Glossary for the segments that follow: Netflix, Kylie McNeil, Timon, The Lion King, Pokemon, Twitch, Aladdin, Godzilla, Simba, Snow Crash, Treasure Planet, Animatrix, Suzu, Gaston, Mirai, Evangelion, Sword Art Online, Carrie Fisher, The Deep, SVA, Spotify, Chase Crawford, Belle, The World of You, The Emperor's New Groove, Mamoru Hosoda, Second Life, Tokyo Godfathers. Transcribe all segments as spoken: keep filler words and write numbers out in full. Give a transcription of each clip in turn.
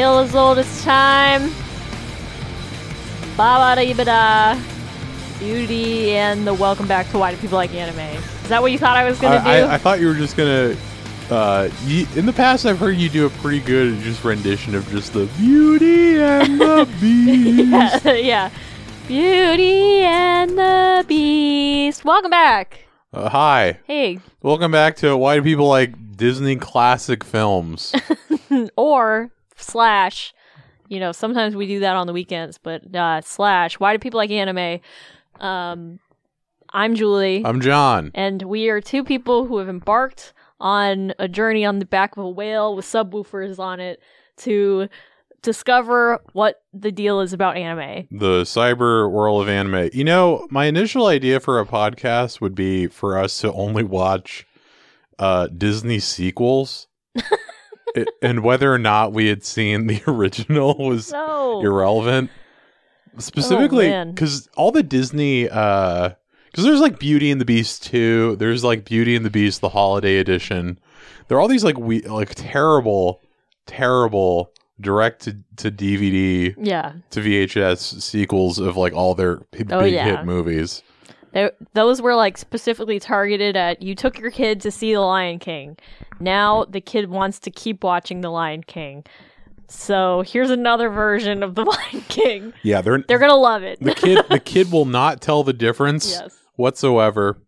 Hail as old as time. Baba da ibada. Beauty and the welcome back to Why Do People Like Anime. Is that what you thought I was going to do? I, I thought you were just going to... Uh, you, in the past, I've heard you do a pretty good just rendition of just the Beauty and the Beast. yeah, yeah. Beauty and the Beast. Welcome back. Uh, hi. Hey. Welcome back to Why Do People Like Disney Classic Films? or slash, you know, sometimes we do that on the weekends, but uh, slash, Why Do People Like Anime? Um, I'm Julie. I'm John. And we are two people who have embarked on a journey on the back of a whale with subwoofers on it to discover what the deal is about anime. The cyber world of anime. You know, my initial idea for a podcast would be for us to only watch uh, Disney sequels. it, and whether or not we had seen the original was no. irrelevant. Specifically, because oh, all the Disney... Uh, Because there's, like, Beauty and the Beast two. There's, like, Beauty and the Beast, the Holiday Edition. There are all these, like, we like terrible, terrible direct-to-D V D, yeah, to V H S sequels of, like, all their big oh, yeah. hit movies. They're, those were, like, specifically targeted at, you took your kid to see The Lion King. Now the kid wants to keep watching The Lion King. So here's another version of The Lion King. Yeah, they're they're gonna love it. the kid the kid will not tell the difference yes. whatsoever.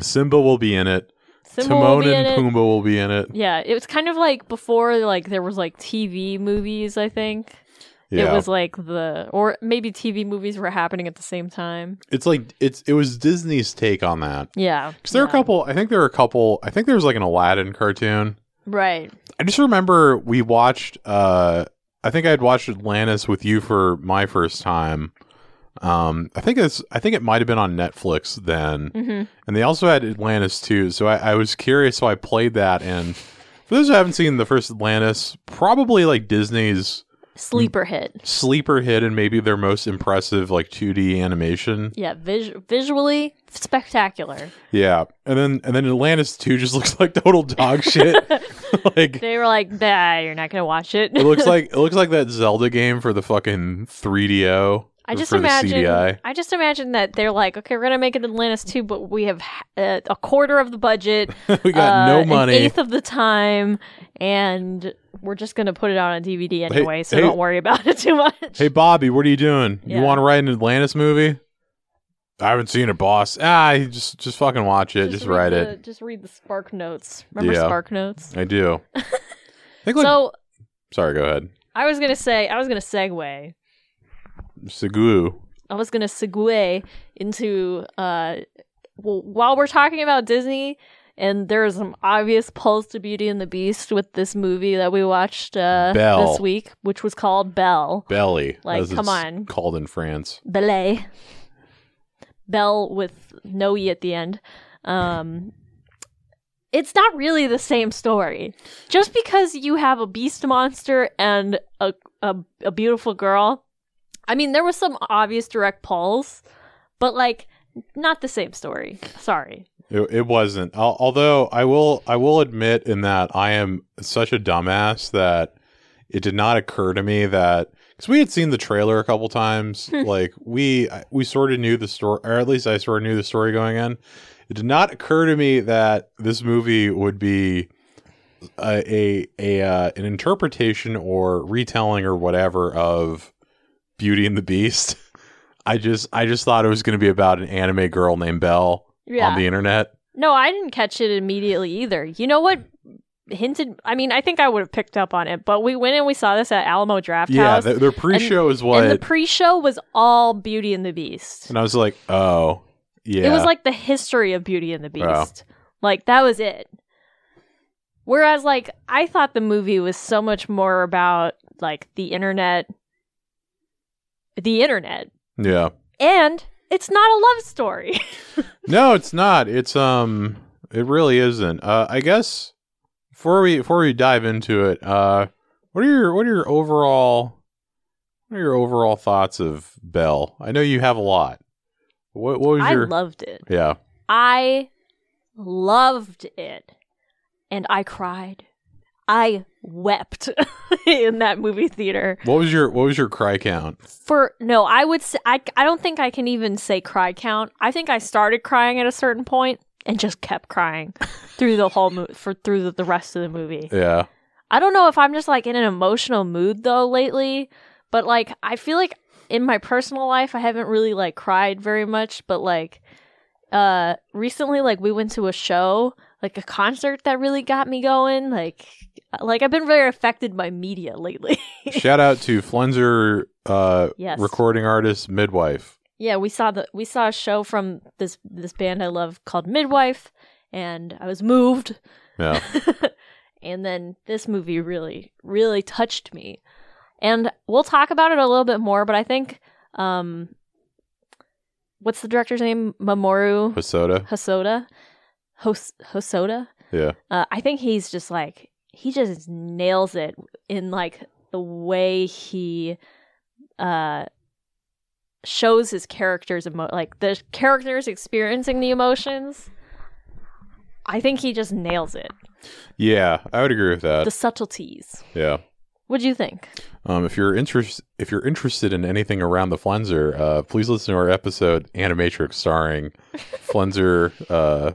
Simba will be in it. Simba Timon in and it. Pumbaa will be in it. Yeah, it was kind of like before, like there was like T V movies. I think yeah. it was like the or maybe T V movies were happening at the same time. It's like it's it was Disney's take on that. Yeah, because there yeah. are a couple. I think there are a couple. I think there was like an Aladdin cartoon. Right. I just remember we watched, uh, I think I'd watched Atlantis with you for my first time. Um, I think it's, I think it might've been on Netflix then. Mm-hmm. And they also had Atlantis too. So I, I was curious. So I played that. And for those who haven't seen the first Atlantis, probably like Disney's sleeper hit, sleeper hit. And maybe their most impressive, like two D animation. Yeah. Vis- visually spectacular. Yeah. And then, and then Atlantis two just looks like total dog shit. Like, they were like, nah, you're not gonna watch it. it looks like it looks like that Zelda game for the fucking three D O. I just imagine. I just imagine that they're like, okay, we're gonna make an Atlantis two, but we have uh, a quarter of the budget. we got uh, no money. An eighth of the time, and we're just gonna put it out on D V D anyway, hey, so hey, don't worry about it too much. Hey, Bobby, what are you doing? Yeah. You want to write an Atlantis movie? I haven't seen it, boss. Ah, just just fucking watch it. Just, just write the, it. Just read the Spark Notes. Remember yeah, Spark Notes? I do. I think like, so, sorry, go ahead. I was gonna say. I was gonna segue. Segue. I was gonna segue into. Uh, well, while we're talking about Disney, and there is some obvious pulse to Beauty and the Beast with this movie that we watched uh, this week, which was called Belle. Belly. Like, come on. Called in France. Belle. Belle with no E at the end. Um, it's not really the same story. Just because you have a beast monster and a, a a beautiful girl, I mean, there was some obvious direct pulls, but like, not the same story. Sorry, it, it wasn't. I'll, although I will, I will admit in that I am such a dumbass that it did not occur to me that. Because we had seen the trailer a couple times. like, we we sort of knew the story, or at least I sort of knew the story going in. It did not occur to me that this movie would be a, a, a uh, an interpretation or retelling or whatever of Beauty and the Beast. I just I just thought it was going to be about an anime girl named Belle yeah. on the internet. No, I didn't catch it immediately either. You know what? Hinted. I mean, I think I would have picked up on it, but we went and we saw this at Alamo Drafthouse. Yeah, the, their pre-show and, is what. And the pre-show was all Beauty and the Beast. And I was like, oh, yeah. It was like the history of Beauty and the Beast. Oh. Like, that was it. Whereas, like, I thought the movie was so much more about, like, the internet. The internet. Yeah. And it's not a love story. No, it's not. It's, um, it really isn't. Uh, I guess. Before we before we dive into it, uh, what are your what are your overall what are your overall thoughts of Belle? I know you have a lot. What what was I your? I loved it. Yeah, I loved it, and I cried. I wept in that movie theater. What was your What was your cry count? For no, I would say I I don't think I can even say cry count. I think I started crying at a certain point and just kept crying through the whole mo- for through the, the rest of the movie. Yeah. I don't know if I'm just like in an emotional mood though lately, but like I feel like in my personal life I haven't really like cried very much, but like uh recently like we went to a show, like a concert that really got me going, like like I've been very affected by media lately. Shout out to Flenser, uh yes. recording artist Midwife. Yeah, we saw the we saw a show from this this band I love called Midwife, and I was moved. Yeah. And then this movie really, really touched me. And we'll talk about it a little bit more, but I think, um, what's the director's name? Mamoru Hosoda. Hosoda. Hos- Hosoda. Yeah. Uh, I think he's just like, he just nails it in like the way he uh, shows his characters, emo- like the characters experiencing the emotions. I think he just nails it. Yeah, I would agree with that. The subtleties. Yeah. What do you think? Um, if you're interest, if you're interested in anything around the Flenser, uh, please listen to our episode "Animatrix" starring Flenser uh,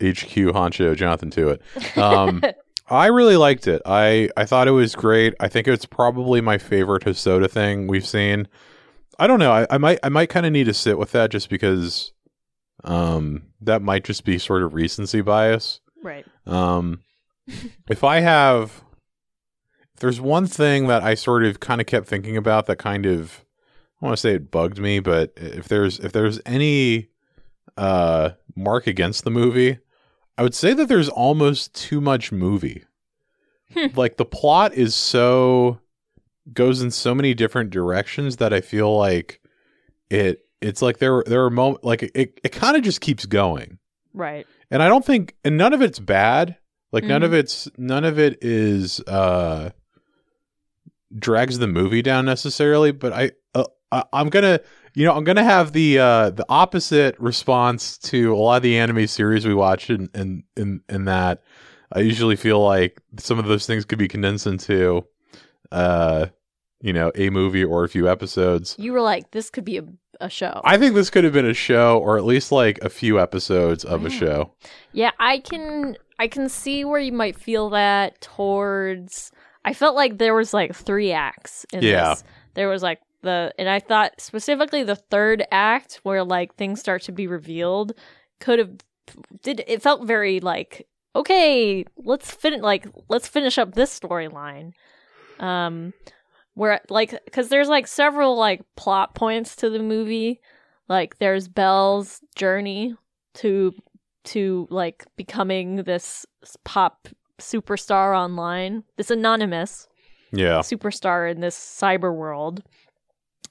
H Q honcho Jonathan Tuitt. Um, I really liked it. I I thought it was great. I think it's probably my favorite Hosoda thing we've seen. I don't know. I, I might I might kind of need to sit with that just because um, that might just be sort of recency bias. Right. Um, if I have, if there's one thing that I sort of kind of kept thinking about that kind of, I don't want to say it bugged me, but if there's if there's any uh, mark against the movie, I would say that there's almost too much movie. Like the plot is so goes in so many different directions that I feel like it. It's like there there are moments like it. It kind of just keeps going. Right. And I don't think, and none of it's bad. Like mm-hmm. none of it's, none of it is, uh, drags the movie down necessarily. But I, uh, I I'm gonna, you know, I'm gonna have the uh, the opposite response to a lot of the anime series we watch, and in, in, in, in that I usually feel like some of those things could be condensed into, uh, you know, a movie or a few episodes. You were like, this could be a. a show. I think this could have been a show, or at least like a few episodes of a show. Yeah, I can I can see where you might feel that towards. I felt like there was like three acts in yeah. this. There was like the and I thought specifically the third act where like things start to be revealed could have did it felt very like, okay, let's finish like let's finish up this storyline. Um Where, like, because there's, like, several, like, plot points to the movie. Like, there's Belle's journey to, to like, becoming this pop superstar online. This anonymous yeah. superstar in this cyber world.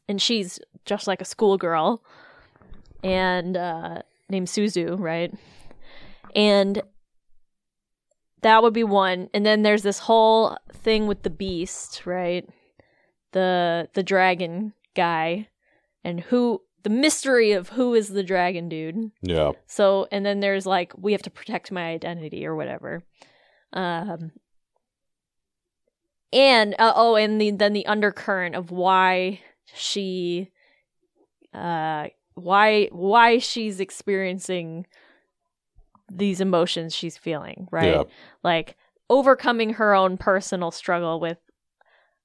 And she's just like a schoolgirl. And, uh, named Suzu, right? And that would be one. And then there's this whole thing with the beast, right? the the dragon guy, and who the mystery of who is the dragon dude. Yeah. So and then there's like we have to protect my identity or whatever. Um and uh, oh and the, then the undercurrent of why she uh why why she's experiencing these emotions she's feeling, right? Yeah. Like overcoming her own personal struggle with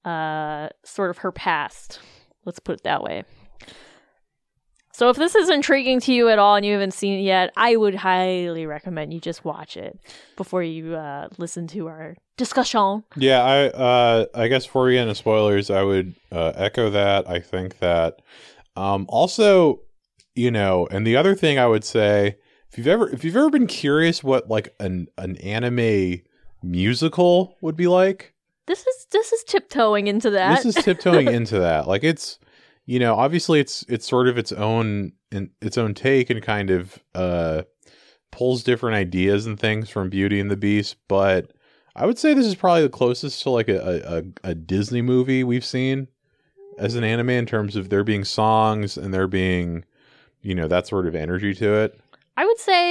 Uh, sort of her past. Let's put it that way. So if this is intriguing to you at all and you haven't seen it yet, I would highly recommend you just watch it before you uh, listen to our discussion. Yeah, I uh, I guess before we get into spoilers, I would uh, echo that. I think that um, also, you know, and the other thing I would say, if you've ever if you've ever been curious what like an an anime musical would be like. This is this is tiptoeing into that. This is tiptoeing into that. Like it's, you know, obviously it's it's sort of its own in, its own take and kind of uh, pulls different ideas and things from Beauty and the Beast. But I would say this is probably the closest to like a a, a Disney movie we've seen as an anime in terms of there being songs and there being, you know, that sort of energy to it. I would say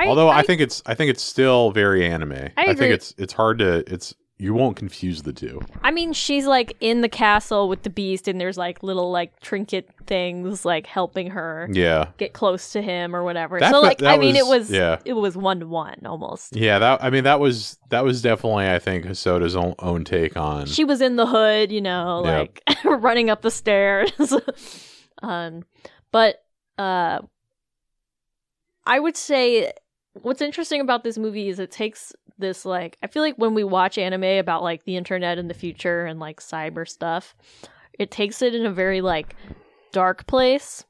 I I, Although I, I think it's I think it's still very anime. I, I agree. think it's it's hard to it's you won't confuse the two. I mean, she's like in the castle with the beast, and there's like little like trinket things like helping her yeah. get close to him or whatever. That, so like I was, mean it was yeah. it was one to one almost. Yeah, that I mean that was that was definitely I think Hosoda's own, own take on. She was in the hood, you know, like yep. running up the stairs. um but uh I would say what's interesting about this movie is it takes this, like, I feel like when we watch anime about, like, the internet and the future and, like, cyber stuff, it takes it in a very, like, dark place.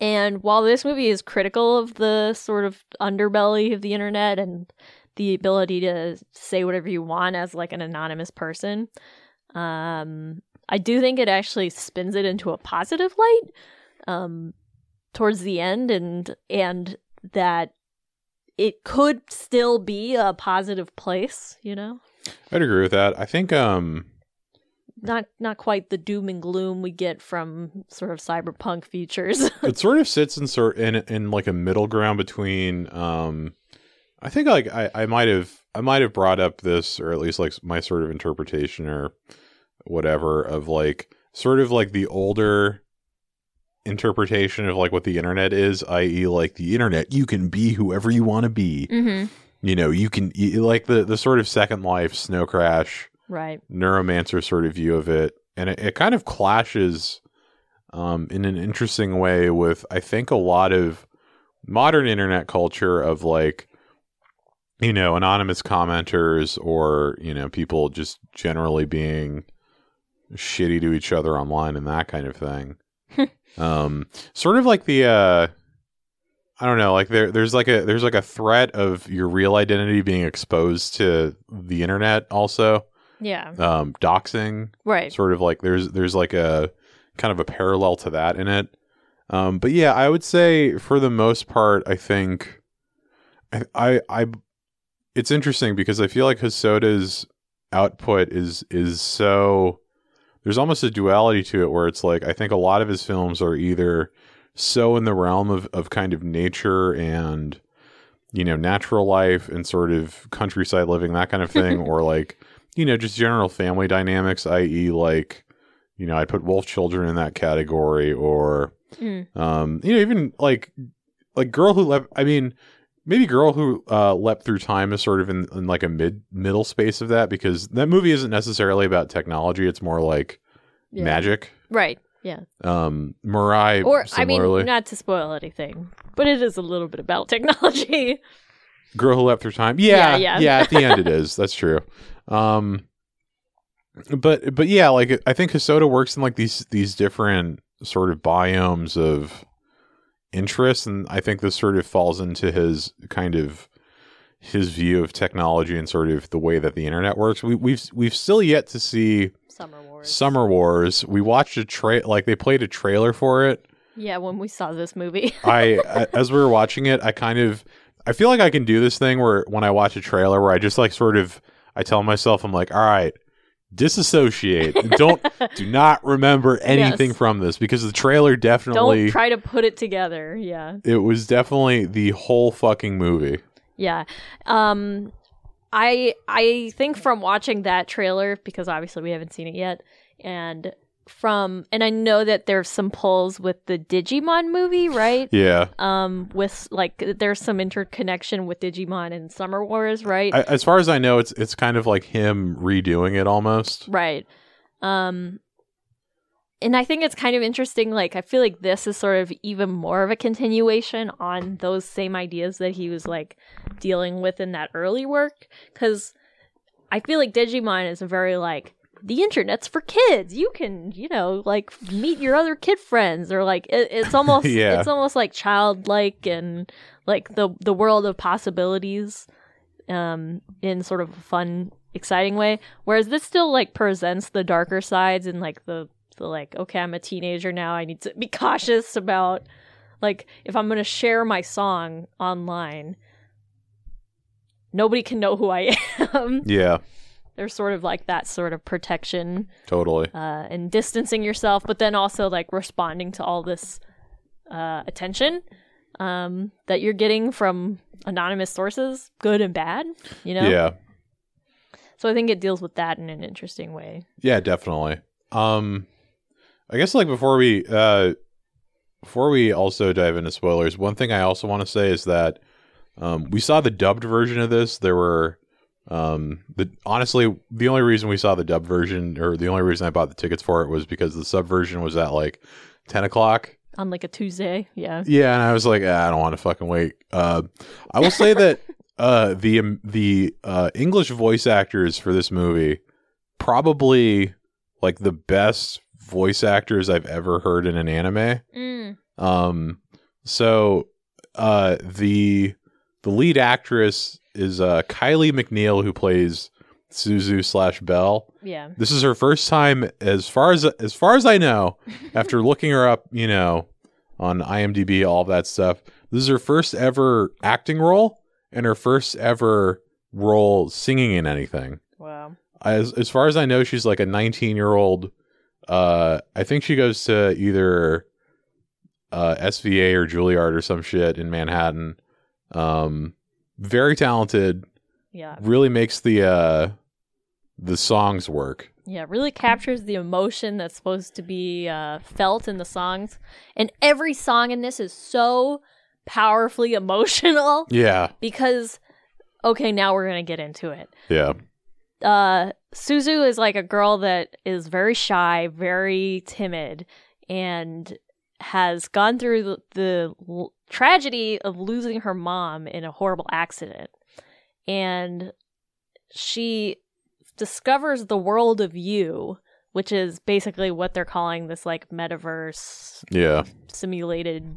And while this movie is critical of the sort of underbelly of the internet and the ability to say whatever you want as, like, an anonymous person, um, I do think it actually spins it into a positive light, um, towards the end, and and that it could still be a positive place, you know. I'd agree with that. I think um not not quite the doom and gloom we get from sort of cyberpunk features. It sort of sits in sort in in like a middle ground between um I think like I I might have I might have brought up this, or at least like my sort of interpretation or whatever of like sort of like the older interpretation of like what the internet is, that is like the internet, you can be whoever you want to be. Mm-hmm. You know, you can you, like the the sort of Second Life, Snow Crash, right, Neuromancer sort of view of it, and it, it kind of clashes um in an interesting way with I think a lot of modern internet culture of like, you know, anonymous commenters or, you know, people just generally being shitty to each other online and that kind of thing. Um, sort of like the, uh, I don't know, like there, there's like a, there's like a threat of your real identity being exposed to the internet also. Yeah. Um, doxing. Right. Sort of like there's, there's like a kind of a parallel to that in it. Um, but yeah, I would say for the most part, I think I, I, I it's interesting because I feel like Hosoda's output is, is so... There's almost a duality to it where it's like, I think a lot of his films are either so in the realm of, of kind of nature and, you know, natural life and sort of countryside living, that kind of thing, or like, you know, just general family dynamics, that is like, you know, I'd put Wolf Children in that category or, mm. um, you know, even like, like Girl Who Leapt, I mean, maybe Girl Who uh, Leapt Through Time is sort of in, in like a mid middle space of that, because that movie isn't necessarily about technology. It's more like yeah. magic. Right. Yeah. Um, Mirai, or similarly. I mean, not to spoil anything, but it is a little bit about technology. Girl Who Leapt Through Time. Yeah. Yeah. Yeah. yeah at the end it is. That's true. Um, but, but yeah, like I think Hosoda works in like these, these different sort of biomes of interest, and I think this sort of falls into his kind of his view of technology and sort of the way that the internet works. We, we've we've still yet to see Summer Wars. Summer Wars. We watched a tra- like they played a trailer for it. Yeah, when we saw this movie, I, I as we were watching it, I kind of I feel like I can do this thing where when I watch a trailer, where I just like sort of I tell myself I'm like, all right, disassociate and don't do not remember anything yes. from this, because the trailer definitely don't try to put it together. Yeah, it was definitely the whole fucking movie. Yeah. um i i think from watching that trailer, because obviously we haven't seen it yet, and from and I know that there's some pulls with the Digimon movie, right? Yeah. Um with like there's some interconnection with Digimon and Summer Wars, right? I, as far as I know, it's it's kind of like him redoing it almost, right? Um and I think it's kind of interesting, like I feel like this is sort of even more of a continuation on those same ideas that he was like dealing with in that early work, because I feel like Digimon is a very like, the internet's for kids. You can, you know, like meet your other kid friends, or like it, it's almost, yeah. it's almost like childlike and like the the world of possibilities, um, in sort of a fun, exciting way. Whereas this still like presents the darker sides and like the the like, okay, I'm a teenager now. I need to be cautious about like if I'm gonna share my song online, nobody can know who I am. Yeah. There's sort of like that sort of protection. Totally. Uh, and distancing yourself, but then also like responding to all this uh, attention. um, that you're getting from anonymous sources, good and bad, you know? Yeah. So I think it deals with that in an interesting way. Yeah, definitely. Um, I guess like before we, uh, before we also dive into spoilers, one thing I also want to say is that um, we saw the dubbed version of this. There were, um, the honestly, the only reason we saw the dubbed version, or the only reason I bought the tickets for it, was because the sub version was at like ten o'clock on like a Tuesday. Yeah. Yeah, and I was like, ah, I don't want to fucking wait. Uh, I will say that. Uh, the um, the uh, English voice actors for this movie, probably like the best voice actors I've ever heard in an anime. Mm. Um, so uh, the the lead actress is uh, Kylie McNeil, who plays Suzu slash Belle. Yeah, this is her first time, as far as as far as I know, after looking her up, you know, on I M D B, all of that stuff. This is her first ever acting role. And her first ever role singing in anything. Wow. As as far as I know, she's like a nineteen-year-old. Uh, I think she goes to either uh, S V A or Juilliard or some shit in Manhattan. Um, very talented. Yeah. Really makes the uh, the songs work. Yeah, really captures the emotion that's supposed to be uh, felt in the songs. And every song in this is so powerfully emotional. Yeah. Because, okay, now we're going to get into it. Yeah. Uh, Suzu is like a girl that is very shy, very timid, and has gone through the, the l- tragedy of losing her mom in a horrible accident. And she discovers the world of you, which is basically what they're calling this like metaverse, yeah, simulated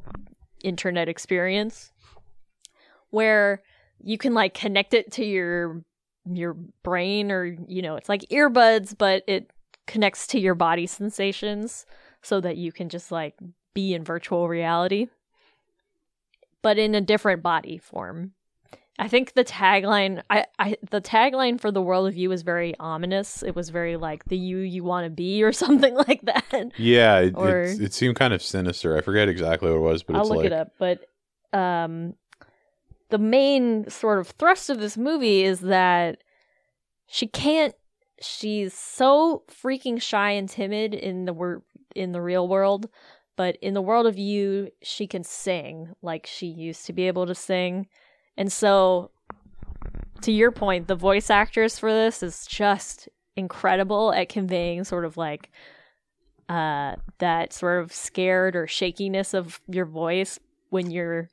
internet experience where you can like connect it to your your brain, or you know, it's like earbuds, but it connects to your body sensations so that you can just like be in virtual reality, but in a different body form. I think the tagline I, I the tagline for The World of You was very ominous. It was very like the you you want to be or something like that. Yeah, it, or, it, it seemed kind of sinister. I forget exactly what it was, but I'll it's look like... it up. But um, the main sort of thrust of this movie is that she can't. She's so freaking shy and timid in the wor- in the real world, but in The World of You, she can sing like she used to be able to sing. And so, to your point, the voice actress for this is just incredible at conveying sort of like uh, that sort of scared or shakiness of your voice when you're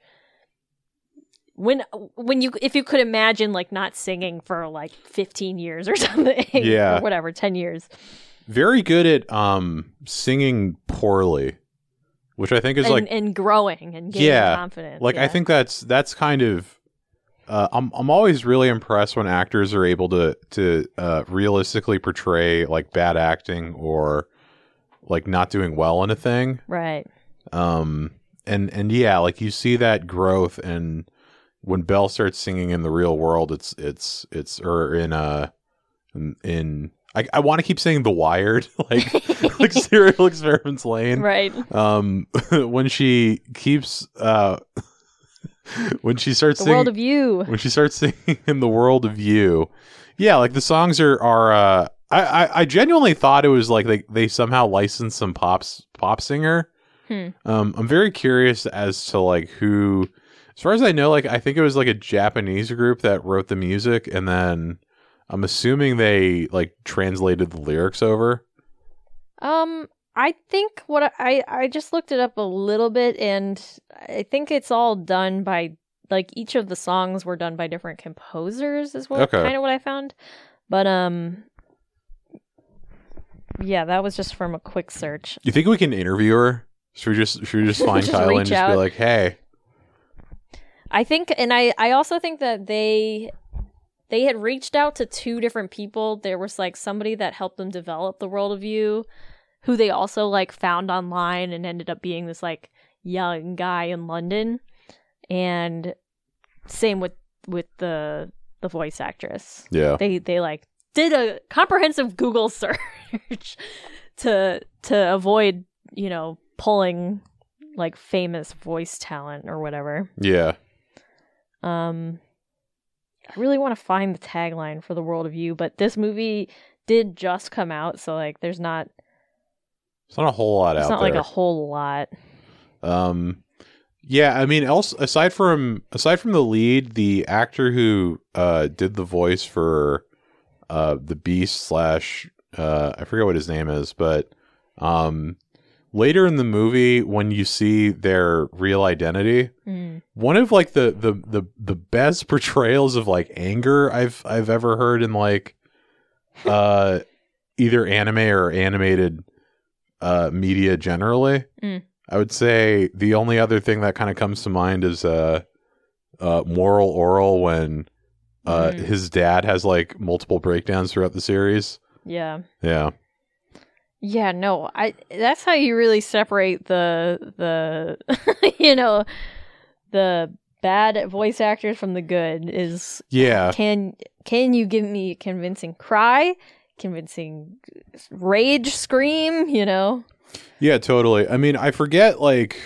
when when you if you could imagine like not singing for like fifteen years or something, yeah, or whatever, ten years. Very good at um, singing poorly, which I think is and, like and growing and getting yeah, confident. Like yeah. I think that's that's kind of. Uh, I'm I'm always really impressed when actors are able to to uh, realistically portray like bad acting or like not doing well in a thing, right? Um, and and yeah, like you see that growth, and when Belle starts singing in the real world, it's it's it's or in uh in, in I I want to keep saying The Wired, like like Serial Experiments Lane, right? Um, when she keeps uh. When she starts the singing, world of you. When she starts singing in The World of You, yeah, like the songs are are. Uh, I, I I genuinely thought it was like they, they somehow licensed some pops pop singer. Hmm. Um, I'm very curious as to like who, as far as I know, like I think it was like a Japanese group that wrote the music, and then I'm assuming they like translated the lyrics over. Um. I think what I, I just looked it up a little bit, and I think it's all done by like each of the songs were done by different composers is what okay. kind of what I found. But um, yeah, that was just from a quick search. You think we can interview her? Should we just should we just find just Kylie and just out. Be like, hey? I think, and I, I also think that they. They had reached out to two different people. There was like somebody that helped them develop The World of You, who they also like found online and ended up being this like young guy in London, and same with with the the voice actress. Yeah, they they like did a comprehensive Google search to to avoid, you know, pulling like famous voice talent or whatever. Yeah. Um, I really want to find the tagline for The World of You, but this movie did just come out, so like there's not It's not a whole lot out there. It's not like a whole lot. Um Yeah, I mean, else aside from aside from the lead, the actor who uh, did the voice for uh, the Beast slash uh, I forget what his name is, but um, later in the movie when you see their real identity, mm. one of like the, the the the best portrayals of like anger I've I've ever heard in like uh, either anime or animated uh, media generally. Mm. I would say the only other thing that kind of comes to mind is uh, uh, Moral Oral when uh, mm. his dad has like multiple breakdowns throughout the series. Yeah. Yeah. Yeah. No, I. That's how you really separate the the you know the bad voice actors from the good is yeah. Can can you give me a convincing cry, convincing rage scream? You know. Yeah, totally. I mean, I forget, like,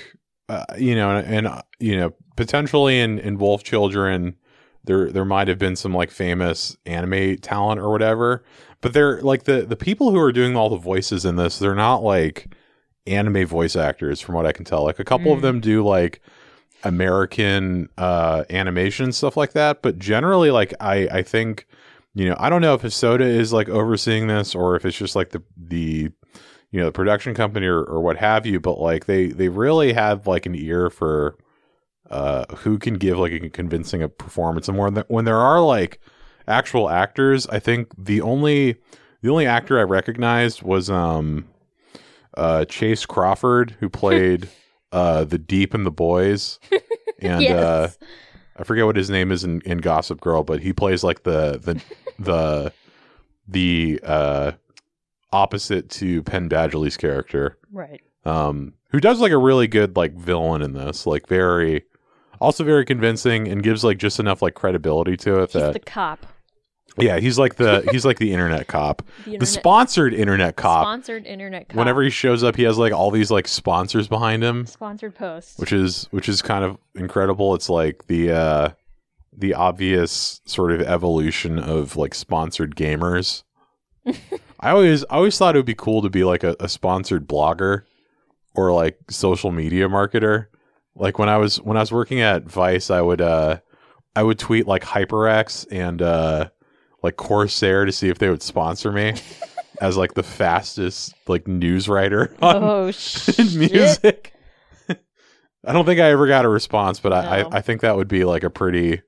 uh, you know, and, and uh, you know, potentially in, in Wolf Children, there there might have been some like famous anime talent or whatever. But they're like the the people who are doing all the voices in this, they're not like anime voice actors, from what I can tell. Like a couple mm. of them do like American uh, animation stuff like that. But generally, like I I think, you know, I don't know if Hosoda is like overseeing this or if it's just like the the. you know, the production company or, or what have you, but like they, they really have like an ear for uh, who can give like a convincing a performance. And when, the, when there are like actual actors, I think the only the only actor I recognized was um, uh, Chase Crawford, who played uh, the Deep in The Boys, and yes. uh, I forget what his name is in, in Gossip Girl, but he plays like the the the the. Uh, opposite to Penn Badgley's character, right? Um, who does like a really good like villain in this, like very, also very convincing, and gives like just enough like credibility to it. He's that, the cop. Yeah, he's like the he's like the internet cop, the, internet, the sponsored internet cop, sponsored internet cop. Whenever he shows up, he has like all these like sponsors behind him, sponsored posts, which is which is kind of incredible. It's like the uh, the obvious sort of evolution of like sponsored gamers. I always I always thought it would be cool to be like a, a sponsored blogger or like social media marketer. Like when I was when I was working at Vice, I would uh, I would tweet like HyperX and uh, like Corsair to see if they would sponsor me as like the fastest like news writer on oh, shit. music. I don't think I ever got a response, but no. I, I think that would be like a pretty.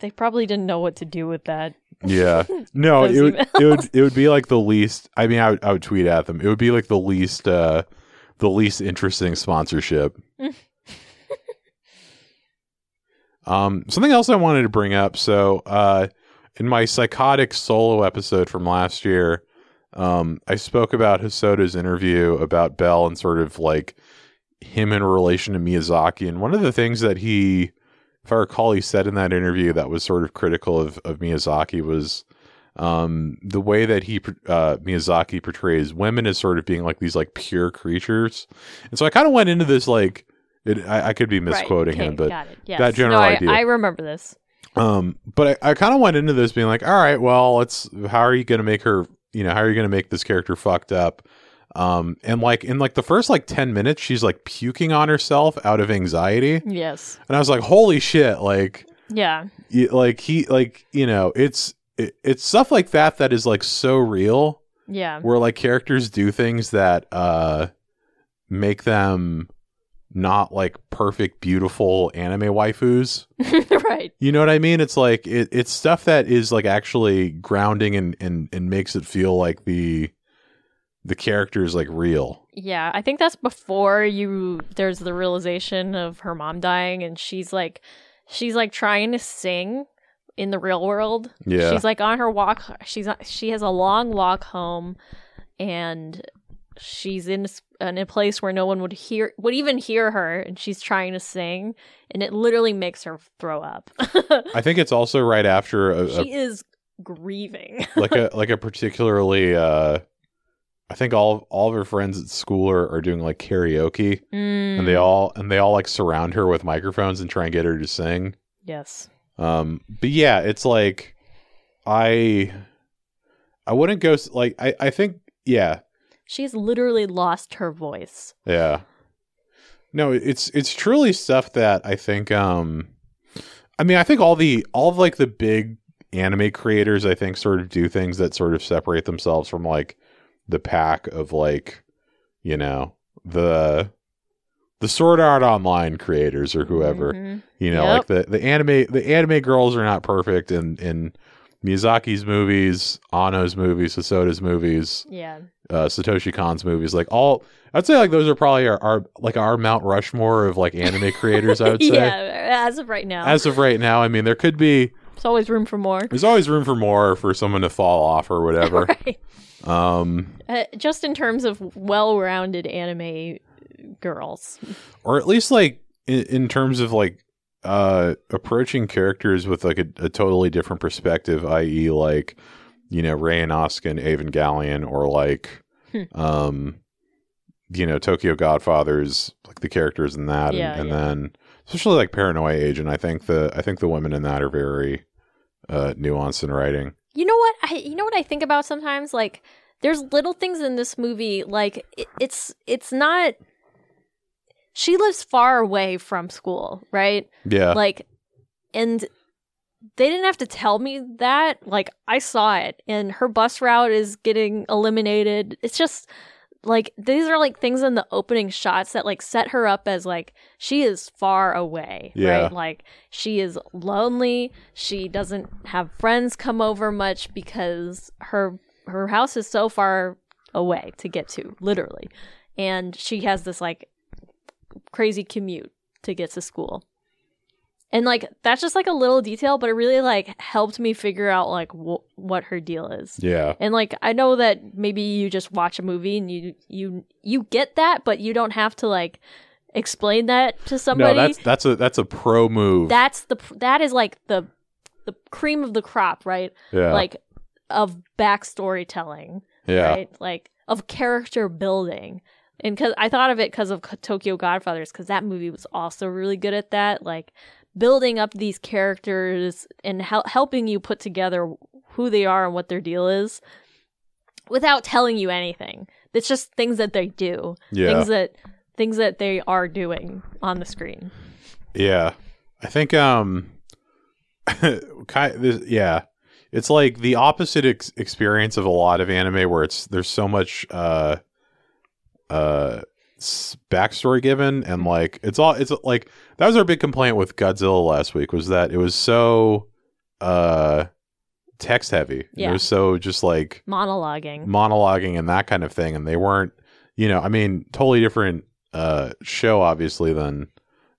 They probably didn't know what to do with that. Yeah. No, it would, it would it would be like the least I mean I would I would tweet at them. It would be like the least uh, the least interesting sponsorship. um something else I wanted to bring up. So uh, in my psychotic solo episode from last year, um, I spoke about Hosoda's interview about Belle and sort of like him in relation to Miyazaki, and one of the things that he if I recall, he said in that interview that was sort of critical of, of Miyazaki was um, the way that he uh, Miyazaki portrays women as sort of being like these like pure creatures. And so I kind of went into this like it, I, I could be misquoting right, okay, him, but got it. Yes. that general no, I, idea. I remember this. Um, but I, I kind of went into this being like, all right, well, let's how are you going to make her? You know, how are you going to make this character fucked up? Um, and like in like the first like ten minutes, she's like puking on herself out of anxiety. Yes. And I was like, holy shit. Like, yeah, y- like he, like, you know, it's, it, it's stuff like that, that is like so real. Yeah. Where like characters do things that, uh, make them not like perfect, beautiful anime waifus. Right. You know what I mean? It's like, it, it's stuff that is like actually grounding and, and, and makes it feel like the, the character is like real. Yeah, I think that's before you there's the realization of her mom dying, and she's like she's like trying to sing in the real world. Yeah. She's like on her walk, she's she has a long walk home, and she's in in a place where no one would hear would even hear her, and she's trying to sing, and it literally makes her throw up. I think it's also right after a, a, she is grieving. like a like a particularly uh I think all all of her friends at school are, are doing like karaoke, mm. and they all and they all like surround her with microphones and try and get her to sing. Yes. Um. But yeah, it's like I I wouldn't go like I I think yeah. She's literally lost her voice. Yeah. No, it's it's truly stuff that I think. Um, I mean, I think all the all of like the big anime creators, I think, sort of do things that sort of separate themselves from like the pack of like, you know, the the Sword Art Online creators or whoever, mm-hmm. you know, yep. like the, the anime the anime girls are not perfect in, in Miyazaki's movies, Anno's movies, Hosoda's movi's, yeah, uh, Satoshi Kon's movies, like all I'd say like those are probably our, our like our Mount Rushmore of like anime creators, I would say. Yeah, as of right now. As of right now, I mean, there could be There's always room for more. There's always room for more for someone to fall off or whatever. Right. Um, uh, just in terms of well-rounded anime girls, or at least like in, in terms of like uh, approaching characters with like a, a totally different perspective, that is, like you know Rei and Asuka and Evangelion, or like hmm. um, you know Tokyo Godfathers, like the characters in that, yeah, and, and yeah. then especially like Paranoia Agent. I think the I think the women in that are very uh, nuanced in writing. You know what I? You know what I think about sometimes. Like, there's little things in this movie. Like, it, it's it's not. She lives far away from school, right? Yeah. Like, and they didn't have to tell me that. Like, I saw it, and her bus route is getting eliminated. It's just like these are like things in the opening shots that like set her up as like she is far away, yeah. right? Like she is lonely. She doesn't have friends come over much because her her house is so far away to get to, literally, and she has this like crazy commute to get to school. And like that's just like a little detail, but it really like helped me figure out like wh- what her deal is. Yeah. And like I know that maybe you just watch a movie and you you you get that, but you don't have to like explain that to somebody. No, that's that's a that's a pro move. That's the that is like the the cream of the crop, right? Yeah. Like of backstory telling. Yeah. Right? Like of character building. And cause I thought of it because of Tokyo Godfathers, because that movie was also really good at that. Like building up these characters and hel- helping you put together who they are and what their deal is without telling you anything. It's just things that they do. Yeah. Things that things that they are doing on the screen. Yeah. I think um yeah. It's like the opposite ex- experience of a lot of anime where it's there's so much uh uh backstory given, and like it's all it's like that was our big complaint with Godzilla last week, was that it was so uh text heavy. Yeah. It was so just like monologuing monologuing and that kind of thing, and they weren't, you know, I mean, totally different uh show obviously than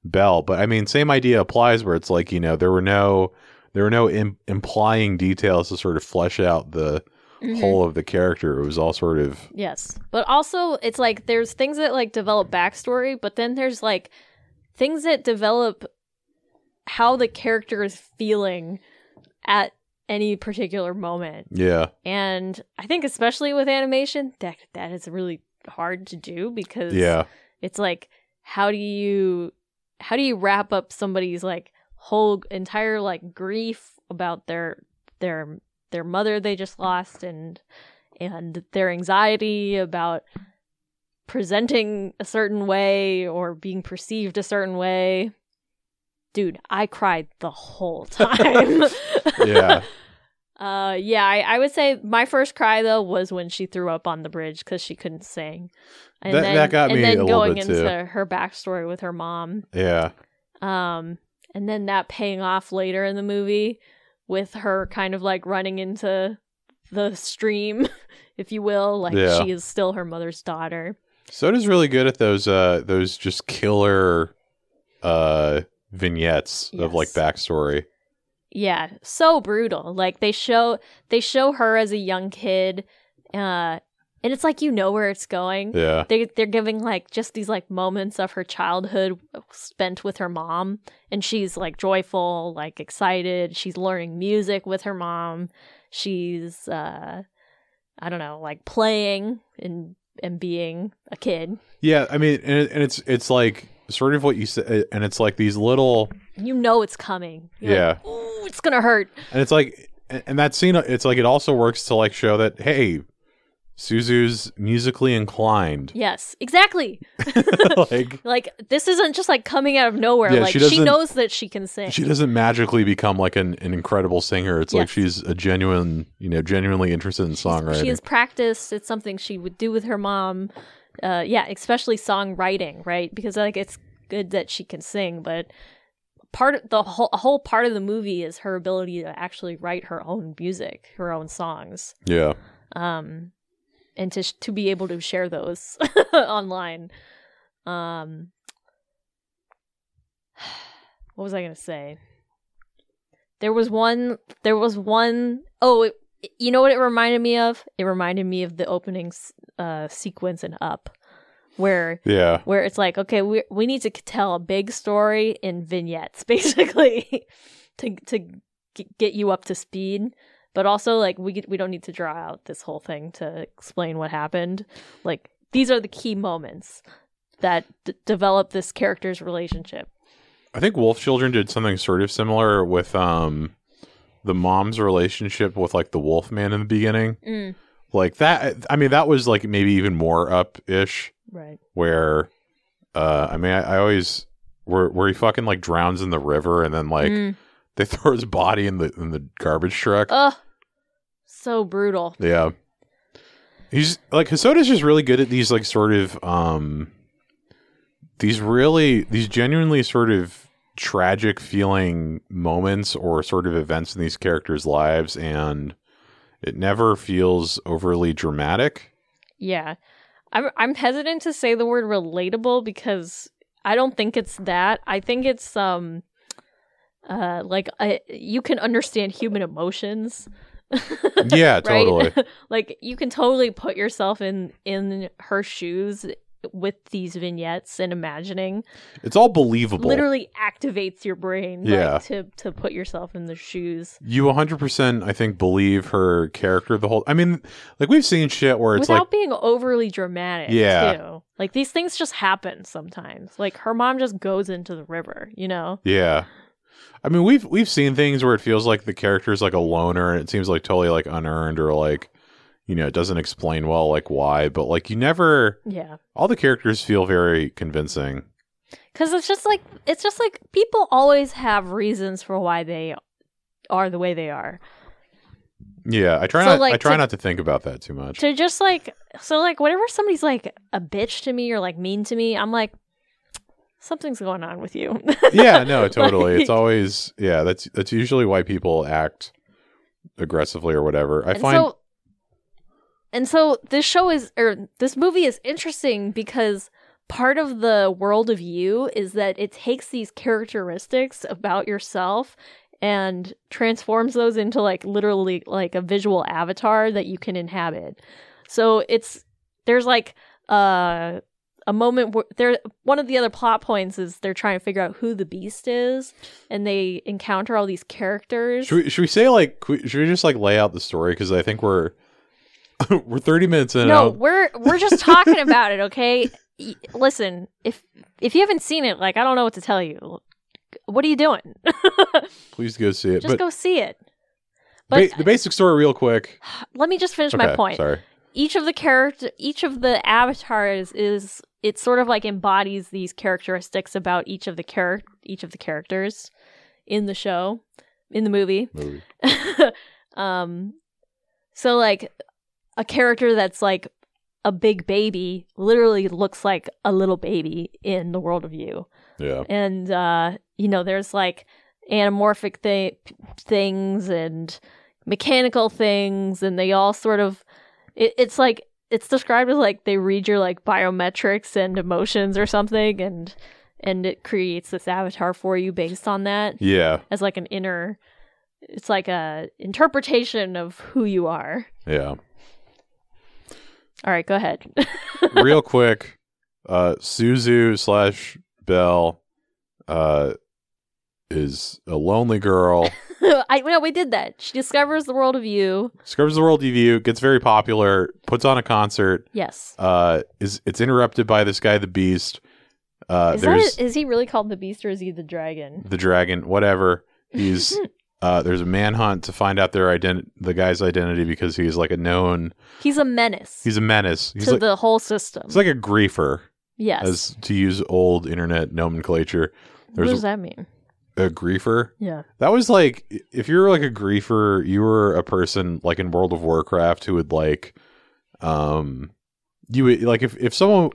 Belle, but I mean same idea applies where it's like, you know, there were no there were no im- implying details to sort of flesh out the Mm-hmm. whole of the character. It was all sort of yes, but also it's like there's things that like develop backstory, but then there's like things that develop how the character is feeling at any particular moment. Yeah, and I think especially with animation, that that is really hard to do, because yeah, it's like how do you how do you wrap up somebody's like whole entire like grief about their their their mother they just lost, and and their anxiety about presenting a certain way or being perceived a certain way. Dude, I cried the whole time. Yeah. Uh, yeah, I, I would say my first cry, though, was when she threw up on the bridge because she couldn't sing. And that, then, that got me a little bit, too. And then going into her backstory with her mom. Yeah. Um, and then that paying off later in the movie with her kind of like running into the stream, if you will, like yeah. she is still her mother's daughter. Soda's really good at those uh, those just killer uh, vignettes yes. of like backstory. Yeah, so brutal. Like they show they show her as a young kid, uh, and it's like you know where it's going. Yeah, they they're giving like just these like moments of her childhood spent with her mom, and she's like joyful, like excited. She's learning music with her mom. She's uh, I don't know, like playing and and being a kid. Yeah, I mean, and, and it's it's like sort of what you said, and it's like these little, you know, it's coming. You're yeah, like, ooh, it's gonna hurt. And it's like, and that scene, it's like it also works to like show that hey, Suzu's musically inclined. Yes, exactly. like, like this isn't just like coming out of nowhere. Yeah, like she, she knows that she can sing. She doesn't magically become like an, an incredible singer. It's yes. like she's a genuine, you know, genuinely interested in songwriting. She's, she has practiced. It's something she would do with her mom. Uh, yeah, especially songwriting, right? Because like it's good that she can sing, but part of the whole, whole part of the movie is her ability to actually write her own music, her own songs. Yeah. Um. And to sh- to be able to share those online. Um, what was I going to say? There was one, there was one, oh, it, you know what it reminded me of? It reminded me of the opening uh, sequence in Up, where yeah. where it's like, okay, we we need to tell a big story in vignettes, basically, to to g- get you up to speed. But also, like, we get, we don't need to draw out this whole thing to explain what happened. Like, these are the key moments that d- develop this character's relationship. I think Wolf Children did something sort of similar with um, the mom's relationship with, like, the wolf man in the beginning. Mm. Like, that, I mean, that was, like, maybe even more Up-ish. Right. Where, uh, I mean, I, I always, where, where he fucking, like, drowns in the river and then, like... Mm. They throw his body in the in the garbage truck. Ugh, so brutal. Yeah, he's like Hosoda's just really good at these like sort of um, these really these genuinely sort of tragic feeling moments or sort of events in these characters' lives, and it never feels overly dramatic. Yeah, I'm I'm hesitant to say the word relatable because I don't think it's that. I think it's um. Uh, like I, you can understand human emotions. Yeah, totally. Like you can totally put yourself in in her shoes with these vignettes and imagining. It's all believable. Literally activates your brain. Yeah. Like, to to put yourself in the shoes. You one hundred percent, I think, believe her character the whole. I mean, like we've seen shit where it's without like without being overly dramatic. Yeah. Too. Like these things just happen sometimes. Like her mom just goes into the river. You know. Yeah. I mean, we've we've seen things where it feels like the character is like a loner and it seems like totally like unearned or like, you know, it doesn't explain well like why, but like you never. Yeah. All the characters feel very convincing. Because it's just like it's just like people always have reasons for why they are the way they are. Yeah, I try so not like I try to, not to think about that too much. To just like so like whenever somebody's like a bitch to me or like mean to me, I'm like, something's going on with you. Yeah, no, totally. Like, it's always, yeah, that's that's usually why people act aggressively or whatever. I and find. So, and so this show is, or this movie is interesting because part of the world of you is that it takes these characteristics about yourself and transforms those into like literally like a visual avatar that you can inhabit. So it's, there's like, uh, a moment where there, one of the other plot points is they're trying to figure out who the beast is, and they encounter all these characters. Should we, should we say like? Should we just like lay out the story? Because I think we're we're thirty minutes in. No, we're we're just talking about it. Okay, listen, if if you haven't seen it, like I don't know what to tell you. What are you doing? Please go see it. Just but go see it. But ba- the basic story, real quick. Let me just finish okay, my point. Sorry. Each of the character, each of the avatars is. It sort of like embodies these characteristics about each of the char- each of the characters in the show, in the movie. movie. um, so like a character that's like a big baby literally looks like a little baby in the world of you. Yeah. And uh, you know, there's like anamorphic th- things and mechanical things, and they all sort of it- it's like. It's described as like they read your like biometrics and emotions or something, and and it creates this avatar for you based on that. Yeah, as like an inner, it's like a interpretation of who you are. Yeah. All right, go ahead. Real quick, uh, Suzu slash Belle uh, is a lonely girl I no, we did that. She discovers the world of you. Discovers the world of you. Gets very popular. Puts on a concert. Yes. Uh, is it's interrupted by this guy, the Beast. Uh, is, there's, that a, is he really called the Beast or is he the Dragon? The Dragon, whatever. He's uh, there's a manhunt to find out their identi- the guy's identity because he's like a known. He's a menace. He's a menace he's to like, the whole system. He's like a griefer. Yes. As to use old internet nomenclature. There's what does that mean? A griefer? Yeah. That was like, if you were like a griefer, you were a person like in World of Warcraft who would like, um, you would like if, if someone,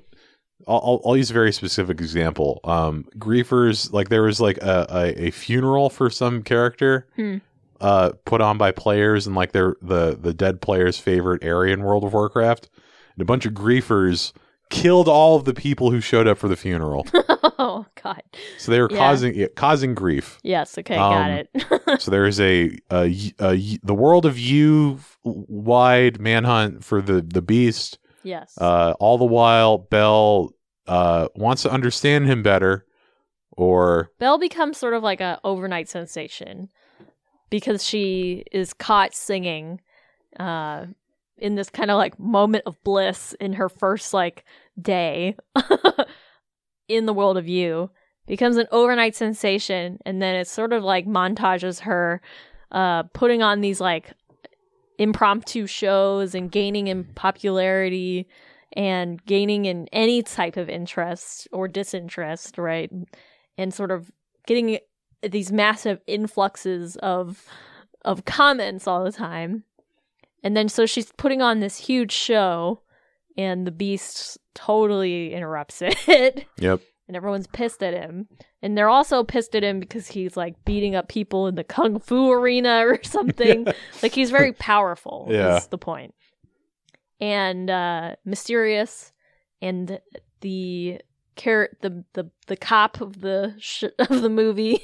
I'll, I'll use a very specific example. Um, griefers, like there was like a, a, a funeral for some character hmm. uh, put on by players and like their, the, the dead player's favorite area in World of Warcraft. And a bunch of griefers killed all of the people who showed up for the funeral. Oh God! So they were yeah. causing yeah, causing grief. Yes. Okay. Um, got it. So there is a, a, a the world of you wide manhunt for the the beast. Yes. Uh, all the while, Belle uh, wants to understand him better, or Belle becomes sort of like an overnight sensation because she is caught singing. Uh, in this kind of like moment of bliss in her first like day in the world of you, becomes an overnight sensation. And then it sort of like montages her uh, putting on these like impromptu shows and gaining in popularity and gaining in any type of interest or disinterest, right? And sort of getting these massive influxes of of comments all the time. And then so she's putting on this huge show and the Beast totally interrupts it. Yep. And everyone's pissed at him. And they're also pissed at him because he's like beating up people in the kung fu arena or something. Yeah. Like he's very powerful. Yeah. Is the point. And uh, mysterious. And the car- the the the cop of the sh- of the movie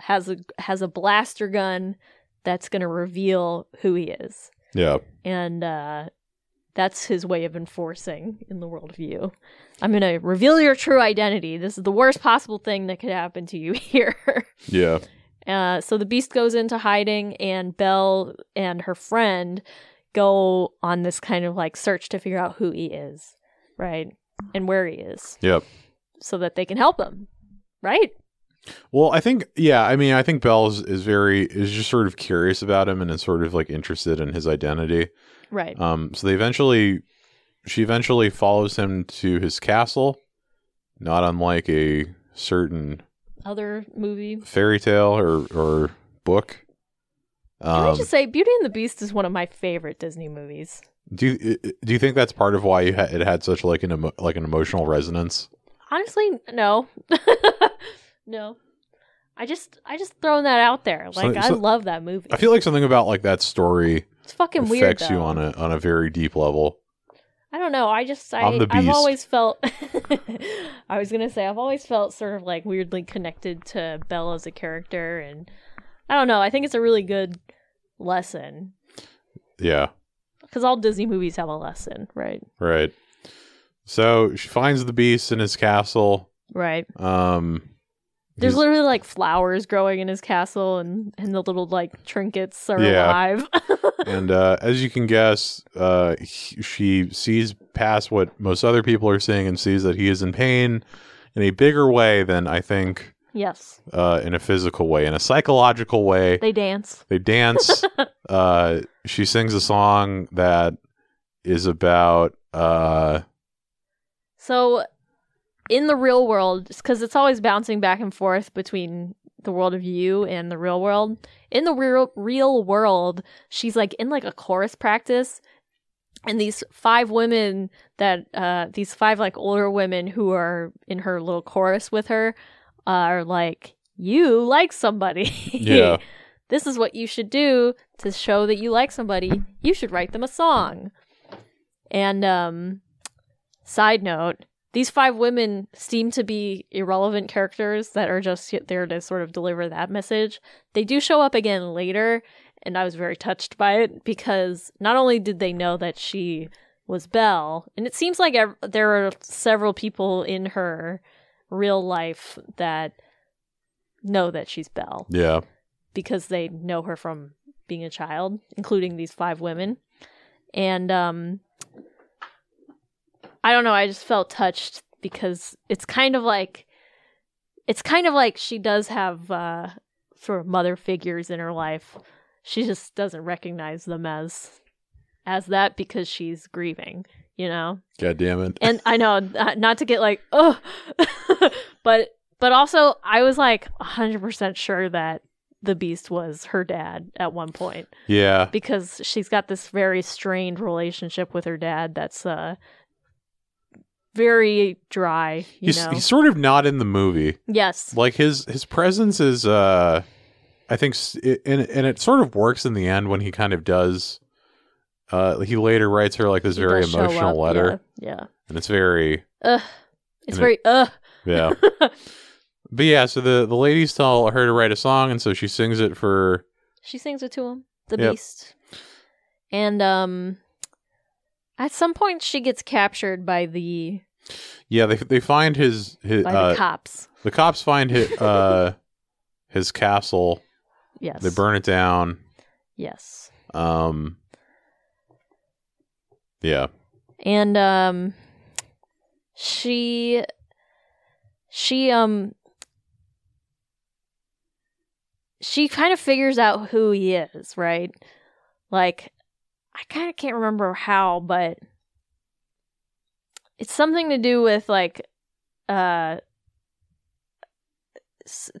has a has a blaster gun that's going to reveal who he is. Yeah. And uh, that's his way of enforcing in the world of you. I'm going to reveal your true identity. This is the worst possible thing that could happen to you here. Yeah. Uh, so the Beast goes into hiding and Belle and her friend go on this kind of like search to figure out who he is, right? And where he is. Yep. So that they can help him, right? Well, I think, yeah, I mean, I think Belle is, is very, is just sort of curious about him and is sort of like interested in his identity. Right. Um. So they eventually, she eventually follows him to his castle, not unlike a certain other movie, fairy tale or, or book. Um, Can I just say Beauty and the Beast is one of my favorite Disney movies. Do you, do you think that's part of why you ha- it had such like an, emo- like an emotional resonance? Honestly, no. No, I just I just throwing that out there. Like so, so, I love that movie. I feel like something about like that story. It's fucking affects weird. Affects you on a on a very deep level. I don't know. I just I, I'm the Beast. I've always felt. I was gonna say I've always felt sort of like weirdly connected to Belle as a character, and I don't know. I think it's a really good lesson. Yeah. Because all Disney movies have a lesson, right? Right. So she finds the Beast in his castle. Right. Um. There's literally like flowers growing in his castle and, and the little like trinkets are yeah. alive. And uh, as you can guess, uh, he, she sees past what most other people are seeing and sees that he is in pain in a bigger way than I think. Yes. Uh, in a physical way, in a psychological way. They dance. They dance. uh, she sings a song that is about. Uh, so. In the real world, because it's always bouncing back and forth between the world of you and the real world. In the real real world, she's like in like a chorus practice, and these five women that uh, these five like older women who are in her little chorus with her uh, are like, "You like somebody." Yeah. This is what you should do to show that you like somebody. You should write them a song. And um, side note. These five women seem to be irrelevant characters that are just there to sort of deliver that message. They do show up again later, and I was very touched by it because not only did they know that she was Belle, and it seems like ev- there are several people in her real life that know that she's Belle. Yeah. because they know her from being a child, including these five women. And um, I don't know, I just felt touched because it's kind of like, it's kind of like she does have uh, sort of mother figures in her life. She just doesn't recognize them as as that because she's grieving, you know? God damn it. And I know, not to get like, oh, but but also I was like one hundred percent sure that the Beast was her dad at one point. Yeah. Because she's got this very strained relationship with her dad that's uh, very dry, you he's, know? He's sort of not in the movie. Yes. Like his, his presence is... Uh... I think, and and it sort of works in the end when he kind of does. Uh, he later writes her like this he very emotional up, letter, yeah, yeah, and it's very, ugh, it's very, it, ugh, yeah. But yeah, so the the ladies tell her to write a song, and so she sings it for. She sings it to him, the yep. Beast, and um, at some point she gets captured by the. Yeah, they they find his his by uh, the cops. The cops find his uh, his castle. Yes. They burn it down. Yes. Um. Yeah. And um, she, she um, she kind of figures out who he is, right? Like, I kind of can't remember how, but it's something to do with like, uh,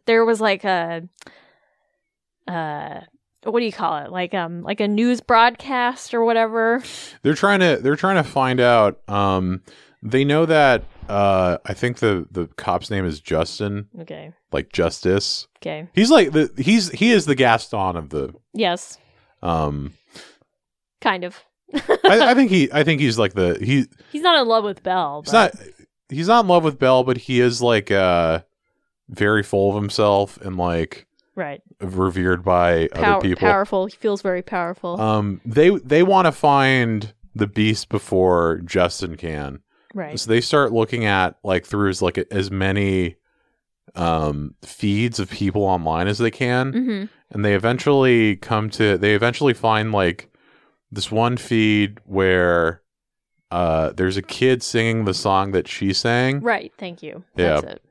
there was like a. Uh, what do you call it? Like um, like a news broadcast or whatever. They're trying to they're trying to find out. Um, they know that uh, I think the the cop's name is Justin. Okay. Like Justice. Okay. He's like the he's he is the Gaston of the. Yes. Um. Kind of. I, I think he I think he's like the he. He's not in love with Belle. He's but... not. He's not in love with Belle, but he is like uh, very full of himself and like. Right. Revered by Power, other people. Powerful. He feels very powerful. Um, they they want to find the Beast before Justin can. Right. So they start looking at like through as, like as many um, feeds of people online as they can, mm-hmm. and they eventually come to they eventually find like this one feed where uh, there's a kid singing the song that she sang. Right. Thank you. Yeah. That's it.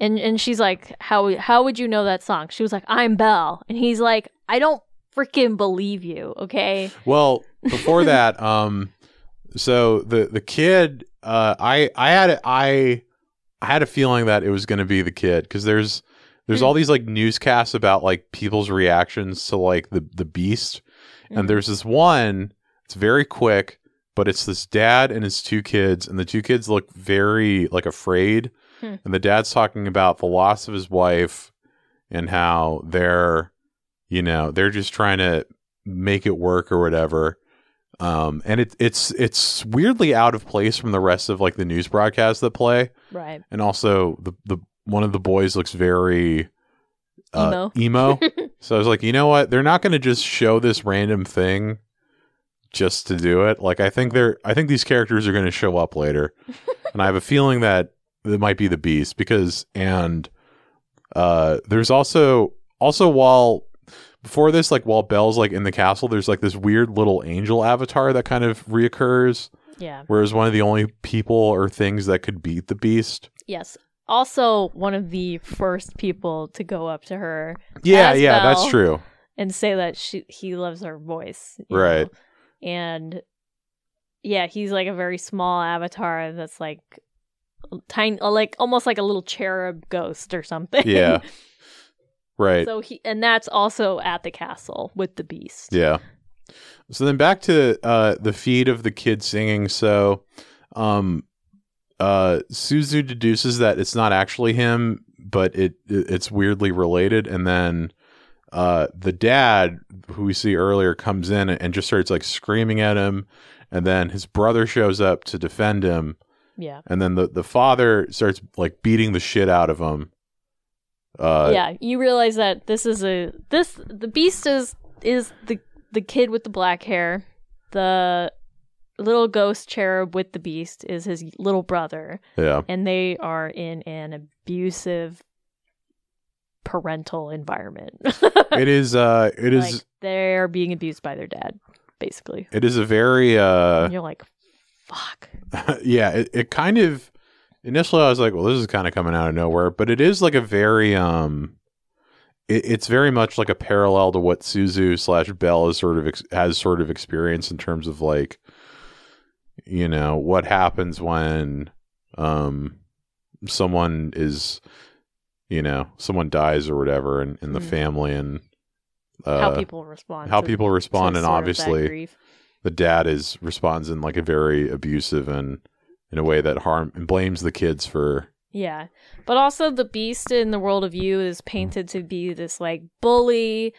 And and she's like, how how would you know that song? She was like, I'm Belle. And he's like, I don't freaking believe you, okay? Well, before that, um, so the the kid, uh, I I had I I had a feeling that it was going to be the kid because there's there's mm-hmm. all these like newscasts about like people's reactions to like the the Beast, mm-hmm. and there's this one. It's very quick, but it's this dad and his two kids, and the two kids look very like afraid. Hmm. And the dad's talking about the loss of his wife and how they're, you know, they're just trying to make it work or whatever. Um, and it, it's it's weirdly out of place from the rest of like the news broadcasts that play. Right. And also the the one of the boys looks very uh, emo. emo. So I was like, you know what? They're not going to just show this random thing just to do it. Like I think they're I think these characters are going to show up later, and I have a feeling that. It might be the Beast because and uh there's also also while before this like while Belle's like in the castle there's like this weird little angel avatar that kind of reoccurs, yeah, whereas one of the only people or things that could beat the Beast. Yes. Also one of the first people to go up to her. Yeah, yeah, Belle, that's true. And say that she he loves her voice. Right. Know? And yeah, he's like a very small avatar that's like tiny, like almost like a little cherub ghost or something. Yeah, right. So he and that's also at the castle with the Beast. Yeah. So then back to uh, the feed of the kid singing. So, um, uh, Suzu deduces that it's not actually him, but it, it it's weirdly related. And then uh, the dad, who we see earlier, comes in and just starts like screaming at him, and then his brother shows up to defend him. Yeah. And then the, the father starts like beating the shit out of him. Uh, yeah, you realize that this is a this the Beast is is the the kid with the black hair. The little ghost cherub with the Beast is his little brother. Yeah. And they are in an abusive parental environment. It is. Uh, it like is. They're being abused by their dad, basically. It is a very. Uh, and you're like, fuck. Yeah. It, it kind of. Initially, I was like, well, this is kind of coming out of nowhere, but it is like a very. Um, it, it's very much like a parallel to what Suzu slash Belle is sort of ex- has sort of experienced in terms of like, you know, what happens when um someone is, you know, someone dies or whatever in, in the mm. family, and uh, how people respond. How to, people respond, and obviously the dad is responds in like a very abusive and in a way that harm and blames the kids for. Yeah, but also the beast in The World of You is painted to be this like bully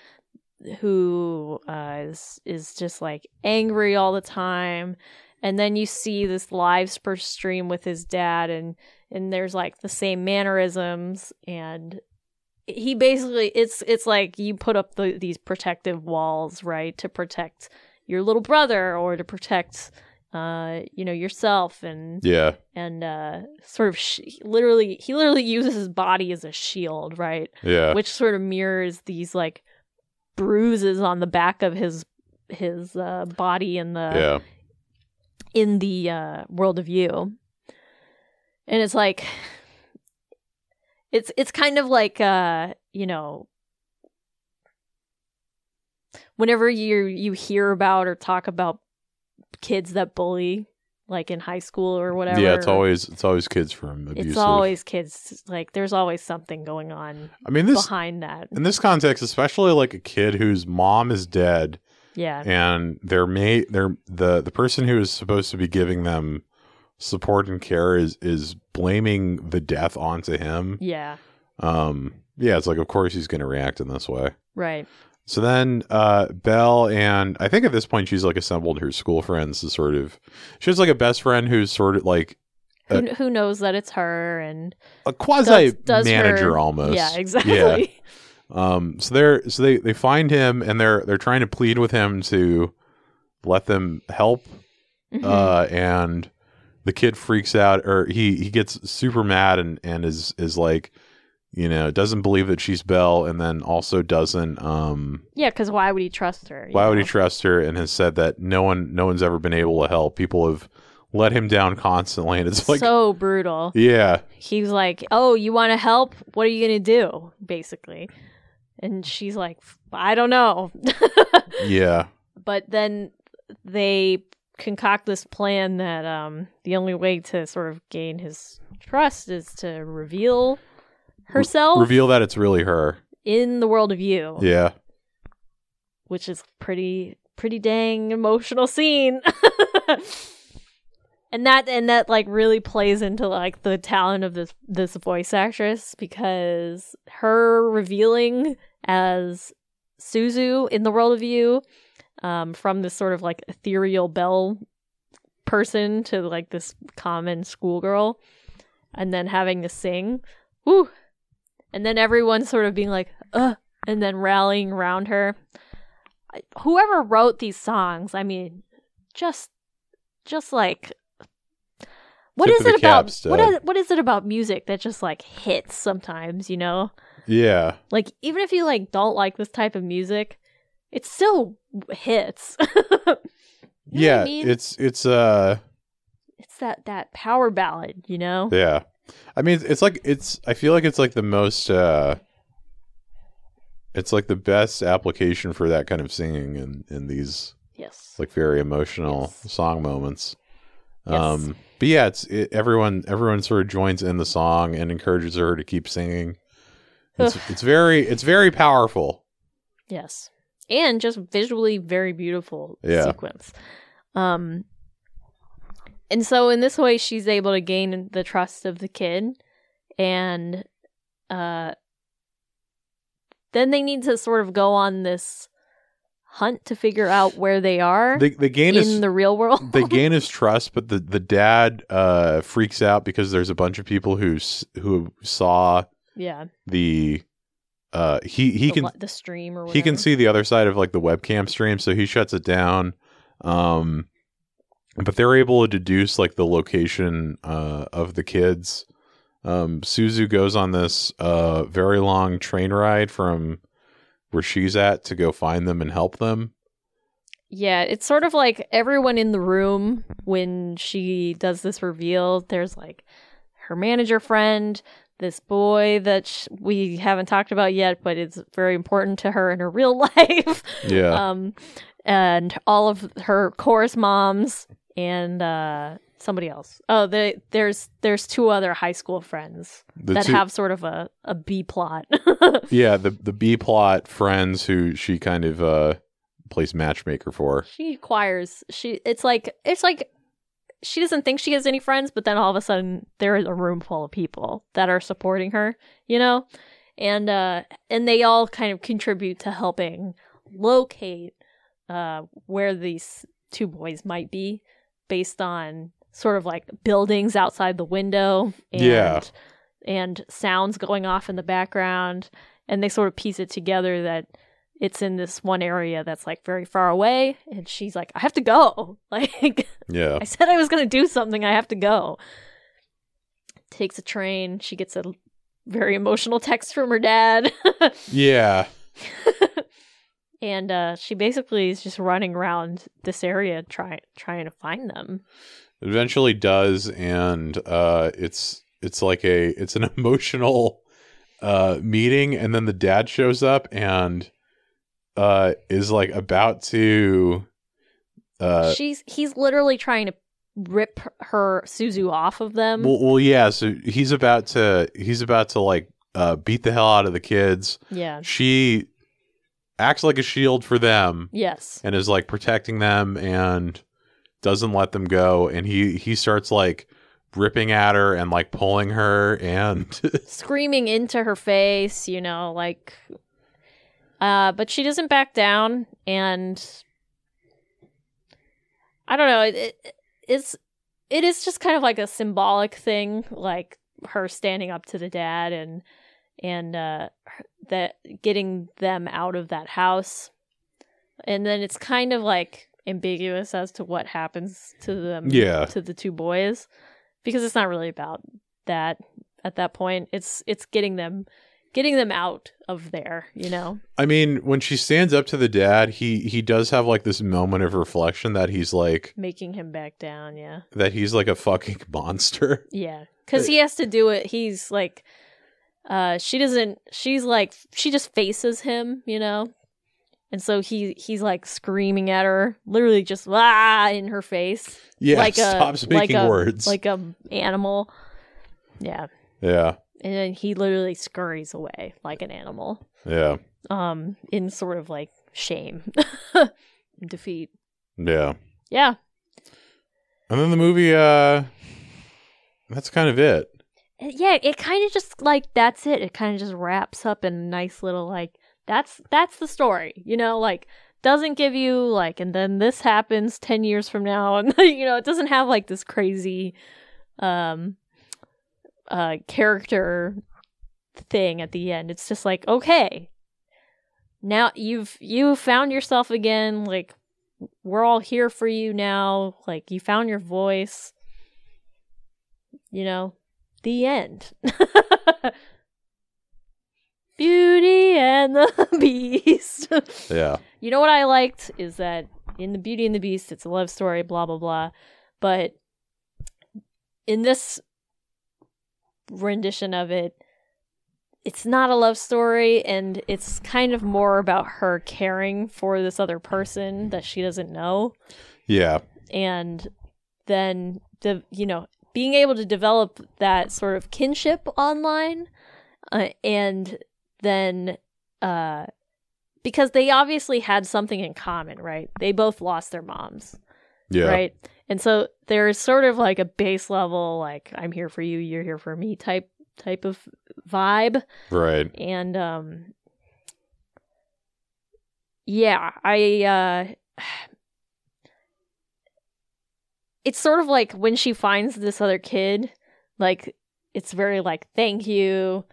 who uh, is is just like angry all the time. And then you see this live stream with his dad, and, and there's like the same mannerisms, and he basically, it's it's like you put up the, these protective walls, right, to protect your little brother or to protect, uh, you know, yourself, and yeah, and uh, sort of sh- literally, he literally uses his body as a shield, right? Yeah, which sort of mirrors these like bruises on the back of his his uh, body in the. Yeah. in the uh, World of You. And it's like, it's it's kind of like, uh, you know, whenever you you hear about or talk about kids that bully, like in high school or whatever. Yeah, it's always it's always kids from abusive. It's always kids. Like, there's always something going on I mean, this, behind that. In this context, especially like a kid whose mom is dead. Yeah, and their mate, their the the person who is supposed to be giving them support and care is is blaming the death onto him. Yeah, um, yeah, it's like, of course he's going to react in this way, right? So then, uh, Belle, and I think at this point she's like assembled her school friends to sort of. She has like a best friend who's sort of like a, who, who knows that it's her, and a quasi does, does manager her, almost. Yeah, exactly. Yeah. Um, so they're, so they, they find him, and they're, they're trying to plead with him to let them help. Mm-hmm. Uh, and the kid freaks out, or he, he gets super mad and, and is, is like, you know, doesn't believe that she's Belle, and then also doesn't, um, yeah. Cause why would he trust her? Why know? would he trust her? And has said that no one, no one's ever been able to help. People have let him down constantly, and it's like so brutal. Yeah. He's like, oh, you want to help? What are you going to do? Basically. And she's like, I don't know. Yeah. But then they concoct this plan that um, the only way to sort of gain his trust is to reveal herself. Re- reveal that it's really her. In The World of You. Yeah. Which is pretty, pretty dang emotional scene. And that, and that like really plays into like the talent of this, this voice actress, because her revealing as Suzu in The World of You, um, from this sort of like ethereal Belle person to like this common schoolgirl, and then having to sing, woo, and then everyone sort of being like, ugh, and then rallying around her. I, whoever wrote these songs, I mean, just, just like, what is it about? What is, what is it about music that just like hits sometimes? You know? Yeah. Like, even if you like don't like this type of music, it still hits. You know yeah, what I mean? it's it's uh, it's that that power ballad, you know? Yeah, I mean, it's like it's. I feel like it's like the most. Uh, it's like the best application for that kind of singing in in these. Yes. Like very emotional yes. song moments. Yes. Um, but yeah, it's it, everyone. Everyone sort of joins in the song and encourages her to keep singing. It's, it's very, it's very powerful. Yes, and just visually very beautiful yeah. sequence. Um, and so in this way, she's able to gain the trust of the kid, and uh, then they need to sort of go on this hunt to figure out where they are the, the gain in is, the real world. They gain his trust, but the, the dad uh, freaks out because there's a bunch of people who who saw yeah. the uh, he he the, can the stream or whatever. He can see the other side of like the webcam stream, so he shuts it down. Um, but they're able to deduce like the location uh, of the kids Um, Suzu goes on this uh, very long train ride from where she's at to go find them and help them. Yeah, it's sort of like everyone in the room when she does this reveal. There's like her manager friend, this boy that sh- we haven't talked about yet, but it's very important to her in her real life. Yeah. Um, and all of her chorus moms and uh, somebody else. Oh, they, there's there's two other high school friends the that two... have sort of a, a B plot. Yeah, the, the B plot friends who she kind of... Uh... plays matchmaker for. She acquires she it's like it's like she doesn't think she has any friends, but then all of a sudden there is a room full of people that are supporting her, you know? And uh and they all kind of contribute to helping locate uh where these two boys might be based on sort of like buildings outside the window and yeah. and sounds going off in the background, and they sort of piece it together that it's in this one area that's like very far away, and she's like, I have to go. Like, yeah. I said I was going to do something. I have to go. Takes a train. She gets a very emotional text from her dad. Yeah. And uh, she basically is just running around this area trying trying to find them. Eventually does, and uh, it's it's like a it's an emotional uh, meeting, and then the dad shows up and Uh, is like about to. Uh, She's he's literally trying to rip her Suzu off of them. Well, well, yeah. So he's about to he's about to like uh, beat the hell out of the kids. Yeah. She acts like a shield for them. Yes. And is like protecting them and doesn't let them go. And he he starts like ripping at her and like pulling her and screaming into her face. You know, like. Uh, but she doesn't back down, and I don't know. It, it it's it is just kind of like a symbolic thing, like her standing up to the dad and and uh, that getting them out of that house, and then it's kind of like ambiguous as to what happens to them, yeah. to the two boys, because it's not really about that at that point. It's it's getting them. Getting them out of there, you know? I mean, when she stands up to the dad, he he does have, like, this moment of reflection that he's, like... Making him back down, yeah. That he's, like, a fucking monster. Yeah, because he has to do it. He's, like... uh, She doesn't... She's, like... She just faces him, you know? And so he he's, like, screaming at her. Literally just, ah, in her face. Yeah, like stop a, speaking like words. A, like a animal. Yeah. Yeah. And then he literally scurries away like an animal. Yeah. Um, in sort of like shame, defeat. Yeah. Yeah. And then the movie, uh, that's kind of it. Yeah, it kind of just like that's it. It kind of just wraps up in a nice little like that's that's the story, you know, like doesn't give you like and then this happens ten years from now, and you know it doesn't have like this crazy, um. Uh, character thing at the end. It's just like, okay, now you've you found yourself again. Like we're all here for you now. Like you found your voice. You know, the end. Beauty and the Beast. Yeah. You know what I liked is that in the Beauty and the Beast, it's a love story. Blah blah blah. But in this rendition of it, it's not a love story, and it's kind of more about her caring for this other person that she doesn't know. Yeah. And then the you know being able to develop that sort of kinship online, uh, and then uh because they obviously had something in common, right? They both lost their moms. Yeah. Right. And so there's sort of like a base level, like I'm here for you, you're here for me type type of vibe. Right. And um, yeah, I uh, it's sort of like when she finds this other kid, like it's very like thank you,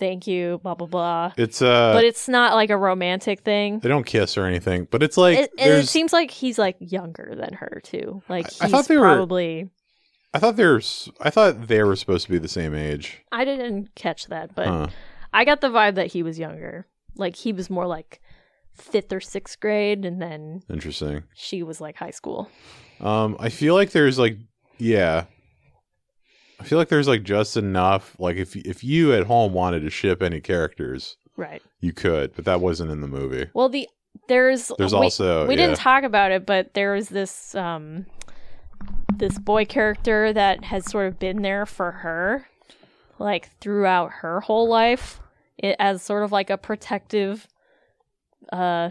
thank you, blah blah blah. It's uh, but it's not like a romantic thing. They don't kiss or anything. But it's like, it, and it seems like he's like younger than her too. Like he's I thought they probably. Were, I thought there's. I thought they were supposed to be the same age. I didn't catch that, but huh. I got the vibe that he was younger. Like he was more like fifth or sixth grade, and then interesting. She was like high school. Um, I feel like there's like yeah. I feel like there's like just enough. Like if if you at home wanted to ship any characters, right? You could, but that wasn't in the movie. Well, the there's there's we, also we yeah. didn't talk about it, but there was this um. this boy character that has sort of been there for her like throughout her whole life, it, as sort of like a protective uh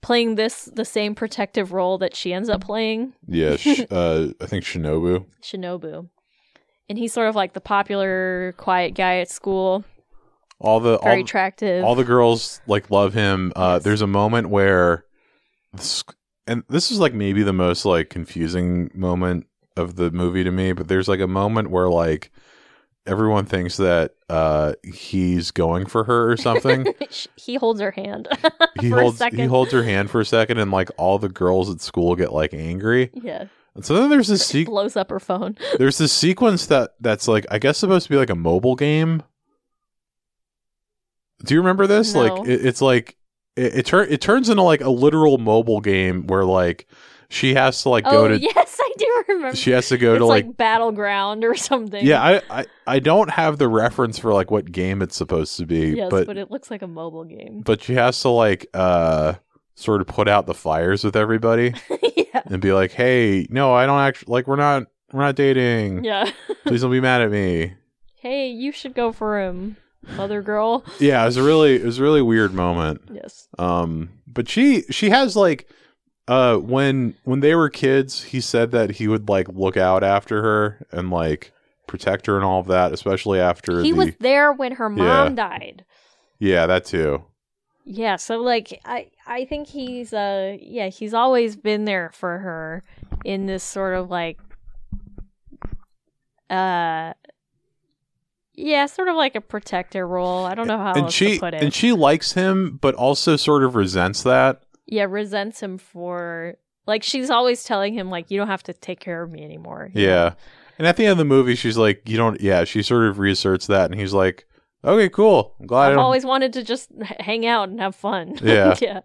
playing this the same protective role that she ends up playing. Yeah, sh- uh I think Shinobu. Shinobu. And he's sort of like the popular quiet guy at school. All the very all attractive. All the girls like love him. Uh yes. There's a moment where sc- and this is like maybe the most like confusing moment of the movie to me, but there's like a moment where like everyone thinks that uh he's going for her or something. He holds her hand. he for holds a second. he holds her hand for a second, and like all the girls at school get like angry. Yeah. And so then there's this se- blows up her phone. There's this sequence that that's like I guess supposed to be like a mobile game. Do you remember this? No. Like it, it's like it it, tur- it turns into like a literal mobile game where like she has to like go oh, to yes I do remember she has to go it's to like, like Battleground or something. Yeah, I, I I don't have the reference for like what game it's supposed to be. Yes, but, but it looks like a mobile game. But she has to like uh sort of put out the fires with everybody. Yeah. And be like, hey, no, I don't actually like we're not we're not dating. Yeah. Please don't be mad at me. Hey, you should go for him, mother girl. Yeah, it was a really it was a really weird moment. Yes. Um but she she has like Uh, when when they were kids, he said that he would like look out after her and like protect her and all of that, especially after he the... was there when her mom yeah. died. Yeah, that too. Yeah, so like I I think he's uh yeah he's always been there for her in this sort of like uh yeah sort of like a protector role. I don't know how and else she, to put it. And she likes him, but also sort of resents that. Yeah, resents him for like she's always telling him like you don't have to take care of me anymore. Yeah, know? And at the end of the movie, she's like, you don't. Yeah, she sort of reasserts that, and he's like, okay, cool. I'm glad. I've I don't... always wanted to just hang out and have fun. Yeah, yeah.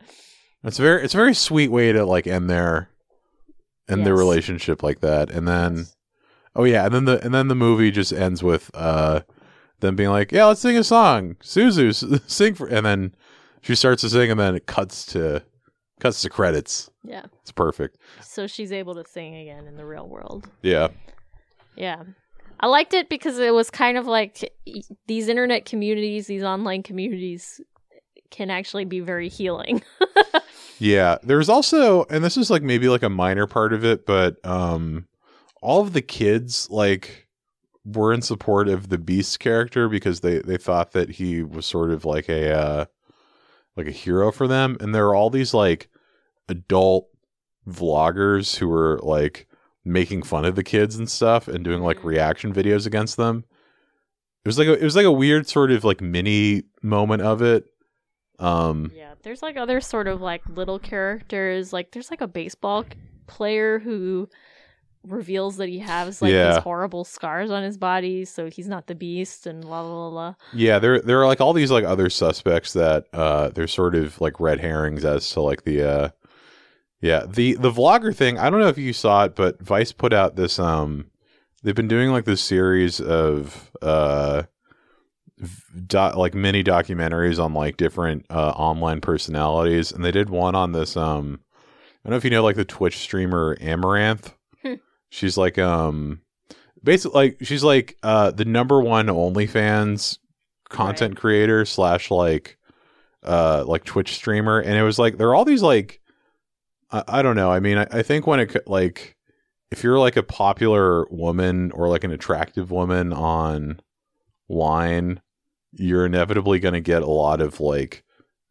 It's very, it's a very sweet way to like end their, end yes. their relationship like that, and then, yes. oh yeah, and then the and then the movie just ends with uh, them being like, yeah, let's sing a song, Suzu, sing for, and then she starts to sing, and then it cuts to. Cuts to credits. Yeah. It's perfect. So she's able to sing again in the real world. Yeah. Yeah. I liked it because it was kind of like these internet communities, these online communities can actually be very healing. Yeah. There's also, and this is like maybe like a minor part of it, but um, all of the kids like were in support of the Beast character because they, they thought that he was sort of like a... Uh, like a hero for them, and there are all these like adult vloggers who were like making fun of the kids and stuff and doing like reaction videos against them. It was like a, it was like a weird sort of like mini moment of it. Um yeah, there's like other sort of like little characters, like there's like a baseball player who reveals that he has like yeah. these horrible scars on his body, so he's not the Beast and la la la. Yeah, there there are like all these like other suspects that uh they're sort of like red herrings as to like the uh yeah the the vlogger thing. I don't know if you saw it, but Vice put out this um they've been doing like this series of uh do- like mini documentaries on like different uh online personalities, and they did one on this um I don't know if you know like the Twitch streamer Amaranth. She's like, um, basically, like, she's like, uh, the number one OnlyFans content right. creator slash, like, uh, like Twitch streamer. And it was like, there are all these, like, I, I don't know. I mean, I, I think when it, like, if you're like a popular woman or like an attractive woman online, you're inevitably going to get a lot of like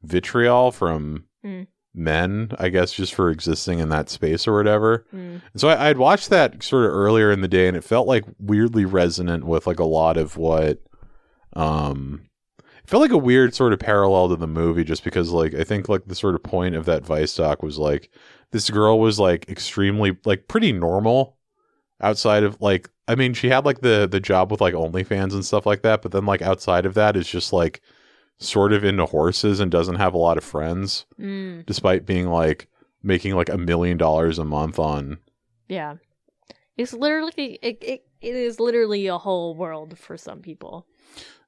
vitriol from. Mm. men, I guess, just for existing in that space or whatever. Mm. And so I, I'd watched that sort of earlier in the day, and it felt like weirdly resonant with like a lot of what um it felt like a weird sort of parallel to the movie, just because like I think like the sort of point of that Vice doc was like this girl was like extremely like pretty normal outside of like I mean, she had like the the job with like OnlyFans and stuff like that, but then like outside of that is just like sort of into horses and doesn't have a lot of friends, mm. despite being like making like a million dollars a month on. Yeah, it's literally it, it it is literally a whole world for some people.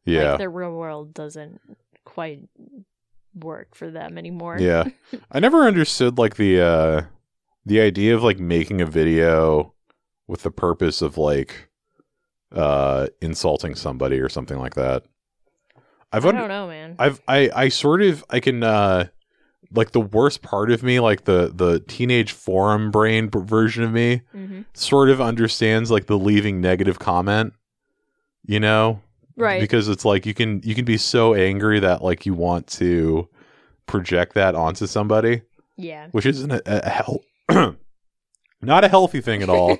Yeah, like the real world doesn't quite work for them anymore. Yeah, I never understood like the uh, the idea of like making a video with the purpose of like uh, insulting somebody or something like that. I've I don't under- know, man. I've I, I sort of I can uh, like the worst part of me, like the the teenage forum brain version of me, mm-hmm. sort of understands like the leaving negative comment, you know, right? Because it's like you can you can be so angry that like you want to project that onto somebody, yeah, which isn't a, a hell, not a healthy thing at all.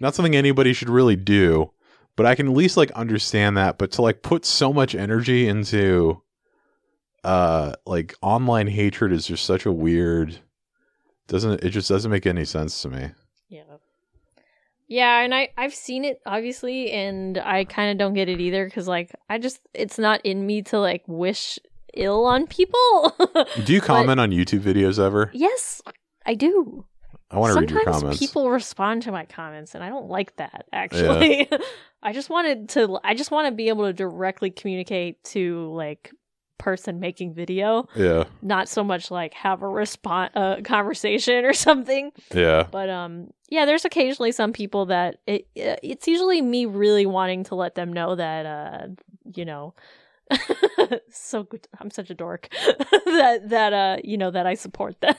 Not something anybody should really do, but I can at least like understand that. But to like put so much energy into uh like online hatred is just such a weird, doesn't it just doesn't make any sense to me. Yeah. Yeah, and I, I've seen it obviously, and I kind of don't get it either because like I just it's not in me to like wish ill on people. Do you comment but, on YouTube videos ever? Yes, I do. I want to Sometimes read your comments. People respond to my comments, and I don't like that. Actually, yeah. I just wanted to. I just want to be able to directly communicate to like person making video. Yeah. Not so much like have a response, uh, conversation or something. Yeah. But um, yeah. There's occasionally some people that it. It's usually me really wanting to let them know that uh, you know. so good. I'm such a dork that that uh you know that I support them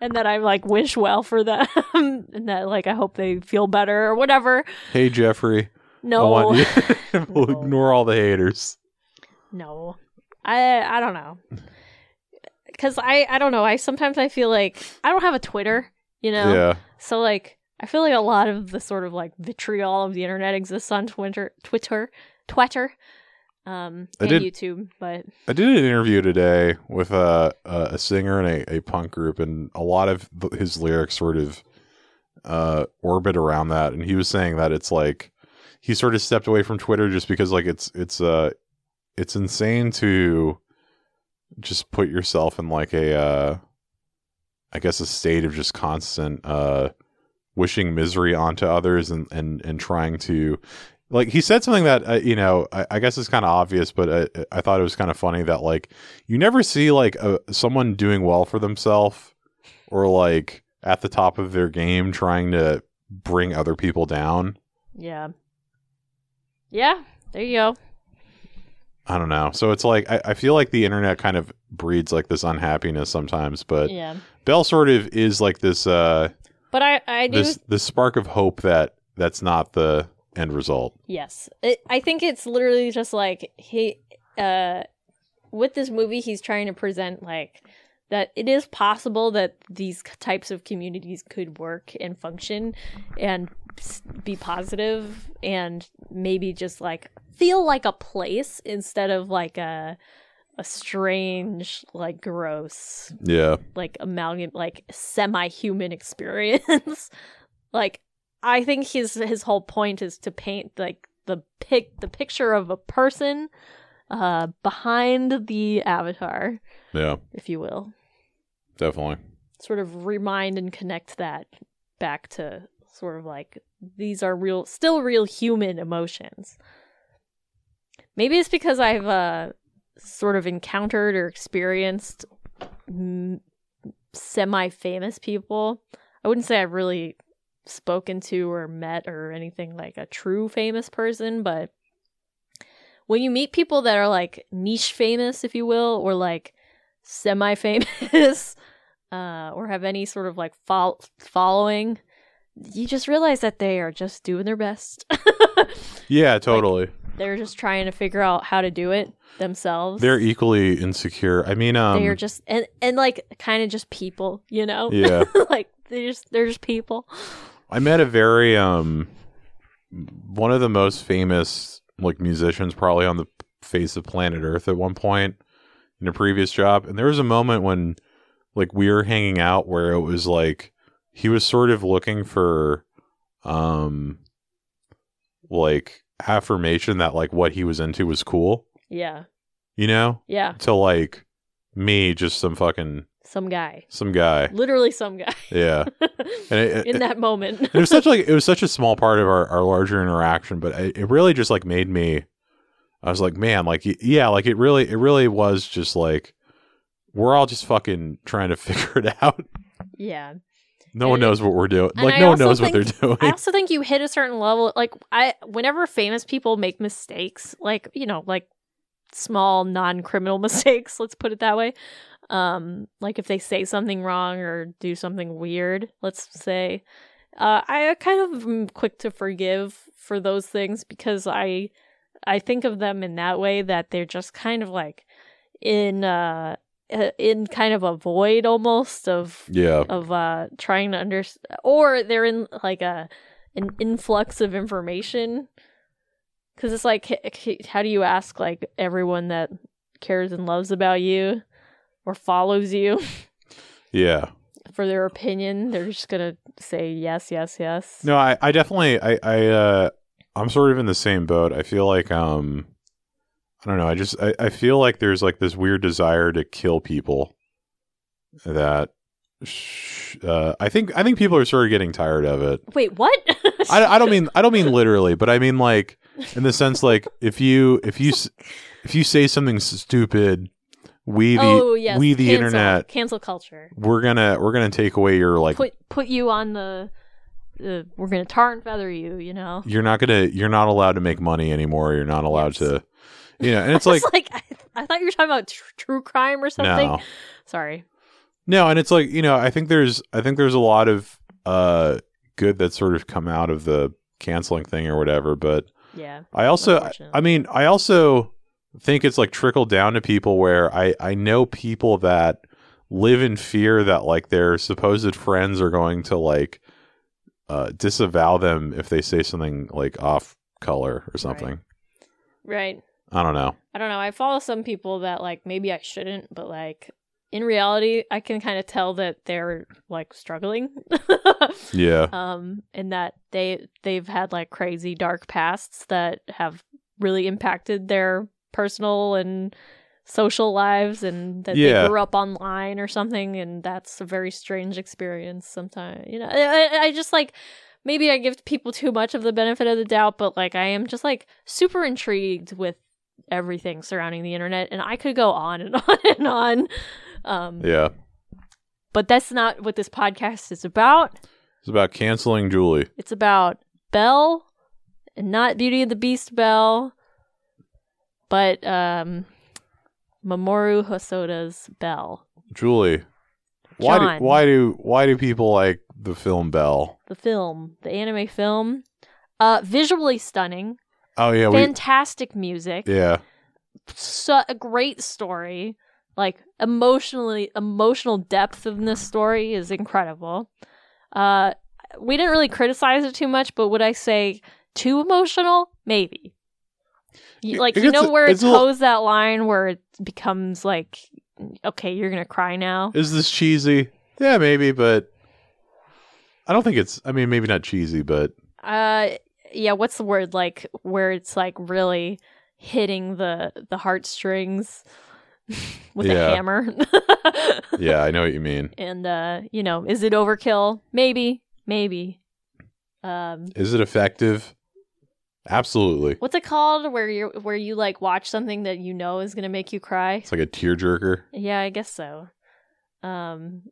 and that I like wish well for them and that like I hope they feel better or whatever. Hey Jeffrey, no, I want you- we'll no. ignore all the haters. No, I I don't know because I I don't know. I sometimes I feel like I don't have a Twitter, you know. Yeah. So like. I feel like a lot of the sort of like vitriol of the internet exists on Twitter, Twitter, Twitter, um, and did, YouTube. But I did an interview today with a a singer in a, a punk group, and a lot of his lyrics sort of uh, orbit around that. And he was saying that it's like he sort of stepped away from Twitter just because like it's it's uh it's insane to just put yourself in like a uh, I guess a state of just constant. Uh, wishing misery onto others and, and, and trying to like, he said something that, uh, you know, I, I guess it's kind of obvious, but I, I thought it was kind of funny that like, you never see like a, someone doing well for themselves or like at the top of their game, trying to bring other people down. Yeah. Yeah. There you go. I don't know. So it's like, I, I feel like the internet kind of breeds like this unhappiness sometimes, but yeah. Belle sort of is like this, uh, But I, I do... This, this spark of hope that that's not the end result. Yes. It, I think it's literally just like, he, uh, with this movie, he's trying to present like that it is possible that these types of communities could work and function and be positive and maybe just like feel like a place instead of like a... a strange, like, gross, yeah, like amalgam, like semi-human experience. Like, I think his his whole point is to paint like the pic the picture of a person uh, behind the avatar, yeah, if you will. Definitely. Sort of remind and connect that back to sort of like these are real, still real human emotions. Maybe it's because I've. Uh, sort of encountered or experienced m- semi-famous people. I wouldn't say I've really spoken to or met or anything like a true famous person, but when you meet people that are like niche famous, if you will, or like semi-famous uh, or have any sort of like fo- following, you just realize that they are just doing their best. Yeah, totally. Like, they're just trying to figure out how to do it themselves. They're equally insecure. I mean, um, they're just and, and like kind of just people, you know? Yeah. Like they're just they're just people. I met a very um one of the most famous like musicians probably on the face of planet Earth at one point in a previous job, and there was a moment when like we were hanging out where it was like he was sort of looking for um, like affirmation that like what he was into was cool. Yeah. You know? Yeah. To like me, just some fucking some guy. Some guy. Literally some guy. Yeah. And it, in it, that moment. It was such like it was such a small part of our, our larger interaction, but it, it really just like made me I was like, man, like yeah, like it really it really was just like we're all just fucking trying to figure it out. Yeah. No and, one knows what we're doing. Like, I no one knows think, what they're doing. I also think you hit a certain level. Like, I, whenever famous people make mistakes, like, you know, like small non-criminal mistakes, let's put it that way. Um, like if they say something wrong or do something weird, let's say, uh, I kind of am quick to forgive for those things because I, I think of them in that way that they're just kind of like in, uh, in kind of a void almost of yeah. of uh trying to understand, or they're in like a an influx of information, because it's like, how do you ask like everyone that cares and loves about you or follows you yeah for their opinion? They're just gonna say yes yes yes. No, I, I definitely I, I uh I'm sort of in the same boat. I feel like um I don't know. I just I, I feel like there's like this weird desire to kill people that sh- uh, I think I think people are sort of getting tired of it. Wait, what? I, I don't mean I don't mean literally, but I mean like in the sense like if you if you if you say something stupid, we the oh, yes. we the cancel. internet cancel culture. We're gonna we're gonna take away your like put put you on the. Uh, we're gonna tar and feather you. You know you're not gonna you're not allowed to make money anymore. You're not allowed yes. to. You know, and it's like, like I, I thought you were talking about tr- true crime or something. No. Sorry. No, and it's like, you know, I think there's I think there's a lot of uh, good that's sort of come out of the canceling thing or whatever. But yeah, I also, I, I mean, I also think it's like trickled down to people where I, I know people that live in fear that like their supposed friends are going to like uh, disavow them if they say something like off color or something. Right. right. I don't know. I don't know. I follow some people that, like, maybe I shouldn't, but, like, in reality, I can kind of tell that they're, like, struggling. yeah. Um, and that they, they've had, like, crazy dark pasts that have really impacted their personal and social lives, and that yeah. they grew up online or something, and that's a very strange experience sometimes. You know, I, I just, like... Maybe I give people too much of the benefit of the doubt, but, like, I am just, like, super intrigued with everything surrounding the internet, and I could go on and on and on. Um, yeah. But that's not what this podcast is about. It's about canceling Julie. It's about Belle, and not Beauty and the Beast Belle, but um, Mamoru Hosoda's Belle. Julie. Why John. do why do why do people like the film Belle? The film, the anime film, uh, visually stunning. Oh yeah, fantastic we... music. Yeah, so a great story. Like emotionally, emotional depth of this story is incredible. Uh, we didn't really criticize it too much, but would I say too emotional? Maybe. You, like it you know where a, it toes a... that line where it becomes like. Okay, you're gonna cry now. Is this cheesy? Yeah, maybe, but I don't think it's. I mean, maybe not cheesy, but uh, yeah. What's the word like where it's like really hitting the the heartstrings with yeah. a hammer? yeah, I know what you mean. And uh, you know, is it overkill? Maybe, maybe. Um, is it effective? Absolutely. What's it called where you where you like watch something that you know is going to make you cry? It's like a tearjerker. Yeah, I guess so. Um,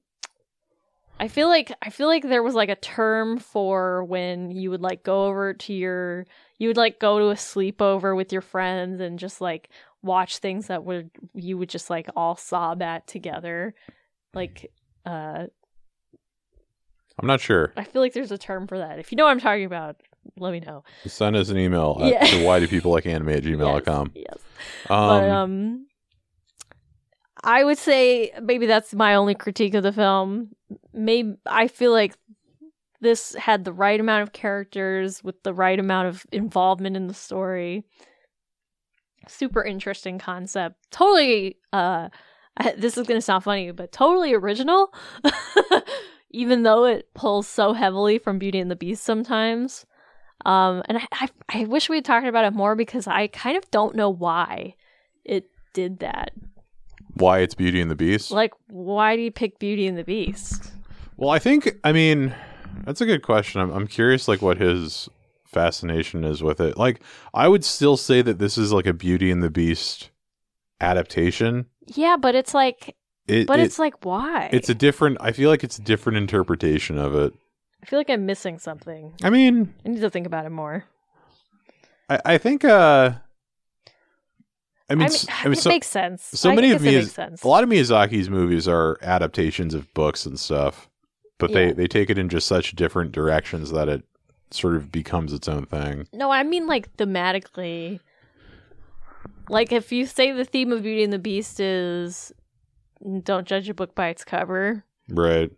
I feel like I feel like there was like a term for when you would like go over to your you would like go to a sleepover with your friends and just like watch things that would you would just like all sob at together. Like uh I'm not sure. I feel like there's a term for that. If you know what I'm talking about, let me know. Send us an email yeah. at why do people like anime at gmail dot com. Yes. yes. Um, but, um, I would say maybe that's my only critique of the film. Maybe I feel like this had the right amount of characters with the right amount of involvement in the story. Super interesting concept. Totally. Uh, I, this is going to sound funny, but totally original. even though it pulls so heavily from Beauty and the Beast sometimes. Um, and I, I, I wish we had talked about it more, because I kind of don't know why it did that. Why it's Beauty and the Beast? Like, why do you pick Beauty and the Beast? Well, I think, I mean, that's a good question. I'm, I'm curious, like, what his fascination is with it. Like, I would still say that this is, like, a Beauty and the Beast adaptation. Yeah, but it's like, it, but it, it's like, why? It's a different, I feel like it's a different interpretation of it. I feel like I'm missing something. I mean, I need to think about it more. I, I think, uh, I mean, I mean, I mean it so, makes sense. So I many of Miyaz- a lot of Miyazaki's movies are adaptations of books and stuff, but yeah. they, they take it in just such different directions that it sort of becomes its own thing. No, I mean, like, thematically, like, if you say the theme of Beauty and the Beast is don't judge a book by its cover. Right.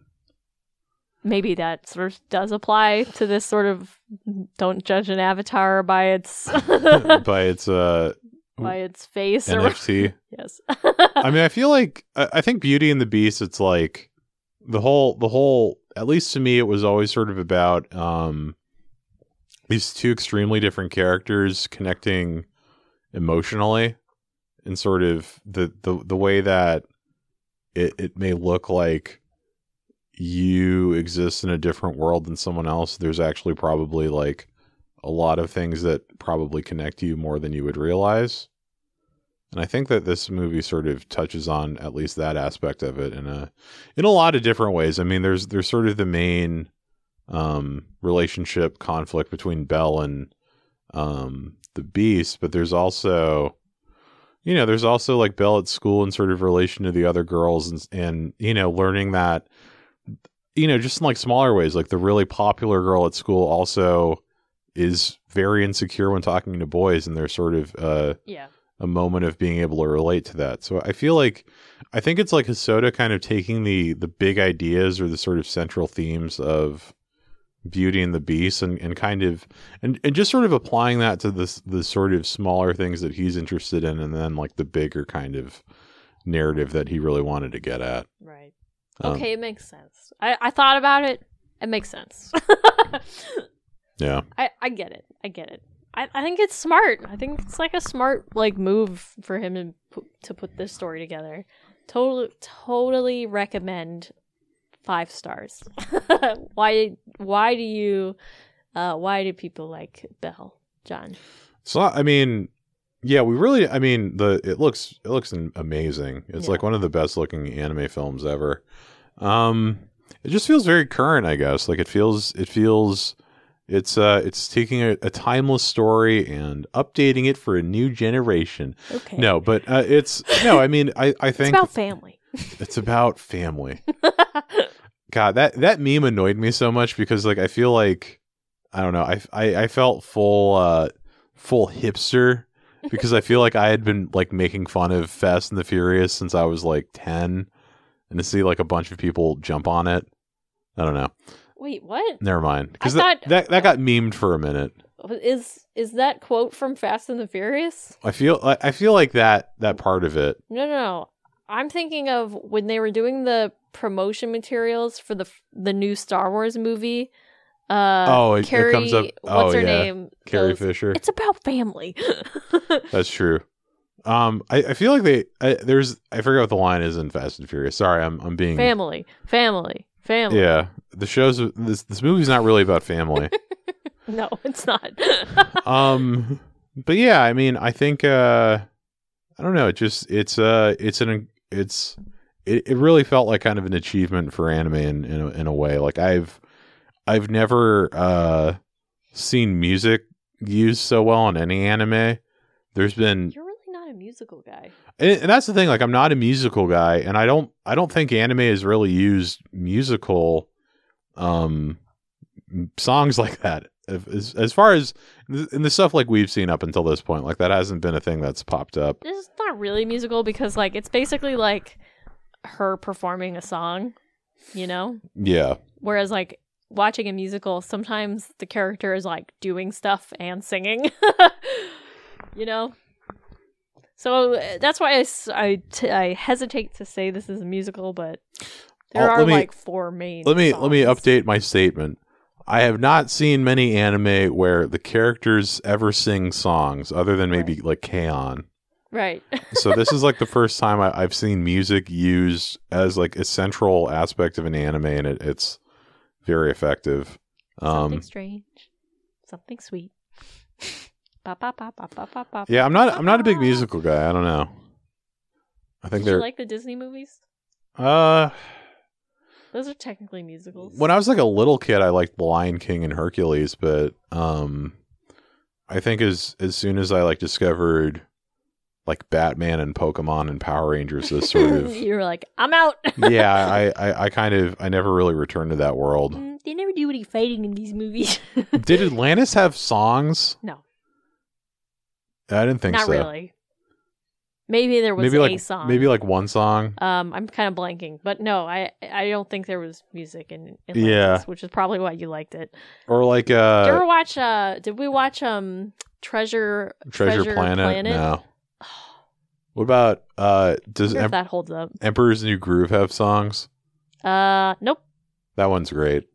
Maybe that sort of does apply to this sort of don't judge an avatar by its by its uh by its face N F T. Or yes. I mean, I feel like I, I think Beauty and the Beast, it's like the whole the whole at least to me, it was always sort of about um these two extremely different characters connecting emotionally, and sort of the the, the way that it, it may look like you exist in a different world than someone else, there's actually probably like a lot of things that probably connect you more than you would realize. And I think that this movie sort of touches on at least that aspect of it in a in a lot of different ways. I mean, there's there's sort of the main um relationship conflict between Belle and um the Beast, but there's also you know there's also like Belle at school and sort of relation to the other girls, and and you know learning that you know, just in like smaller ways, like the really popular girl at school also is very insecure when talking to boys, and there's sort of uh, yeah. a moment of being able to relate to that. So I feel like, I think it's like Hosoda kind of taking the the big ideas or the sort of central themes of Beauty and the Beast and, and kind of, and, and just sort of applying that to the, the sort of smaller things that he's interested in, and then like the bigger kind of narrative that he really wanted to get at. Right. Okay, it makes sense. I, I thought about it. It makes sense. yeah. I, I get it. I get it. I, I think it's smart. I think it's like a smart like move for him to put, to put this story together. Totally, totally recommend five stars. why why do you uh, why do people like Belle, John? So I mean, yeah, we really I mean, the it looks it looks amazing. It's yeah. like one of the best looking anime films ever. Um, it just feels very current, I guess. Like it feels, it feels, it's, uh, it's taking a, a timeless story and updating it for a new generation. Okay. No, but uh, it's no. I mean, I, I think it's about family. It's about family. God, that that meme annoyed me so much because, like, I feel like I don't know. I I, I felt full uh, full hipster because I feel like I had been like making fun of Fast and the Furious since I was like ten. And to see like a bunch of people jump on it, I don't know. Wait, what? Never mind. Because that, that that got memed for a minute. Is is that quote from Fast and the Furious? I feel I feel like that that part of it. No, no, no. I'm thinking of when they were doing the promotion materials for the the new Star Wars movie. Uh, oh, it, Carrie, it comes up. Oh, what's her yeah. name? Carrie goes, Fisher. It's about family. That's true. Um, I, I feel like they I, there's I forget what the line is in Fast and Furious. Sorry, I'm I'm being family, family, family. Yeah, the show's this this movie's not really about family. No, it's not. um, but yeah, I mean, I think uh, I don't know. It just it's uh it's an it's it, it really felt like kind of an achievement for anime in in a, in a way. Like I've I've never uh seen music used so well in any anime. There's been. You're a musical guy, and, and that's the thing. Like, I'm not a musical guy, and I don't, I don't think anime has really used musical um, songs like that. As, as far as in the stuff like we've seen up until this point, like that hasn't been a thing that's popped up. This is not really musical because, like, it's basically like her performing a song, you know? Yeah. Whereas, like, watching a musical, sometimes the character is like doing stuff and singing, you know. So that's why I, I, I hesitate to say this is a musical, but There I'll, are me, like four main. Let me songs. let me update my statement. I have not seen many anime where the characters ever sing songs, other than maybe right. like K-On! Right. So this is like the first time I, I've seen music used as like a central aspect of an anime, and it, it's very effective. Something um, strange, something sweet. ba, ba, ba, ba, ba, ba, yeah, I'm not. Ba, I'm not a big musical guy. I don't know. I think Did they're you like the Disney movies. Uh, those are technically musicals. When I was like a little kid, I liked The Lion King and Hercules, but um, I think as as soon as I like discovered like Batman and Pokemon and Power Rangers, this sort of you were like, I'm out. yeah, I, I, I kind of I never really returned to that world. Mm, they never do any fighting in these movies. Did Atlantis have songs? No, I didn't think Not so. Not really. Maybe there was maybe a like, song. Maybe like one song. Um, I'm kind of blanking, but no, I I don't think there was music in Atlantis, yeah. which is probably why you liked it. Or like, uh, did we watch? Uh, did we watch um Treasure Treasure, Treasure Planet? Planet? No. What about uh? Does em- if that holds up? Emperor's New Groove have songs? Uh, nope. That one's great.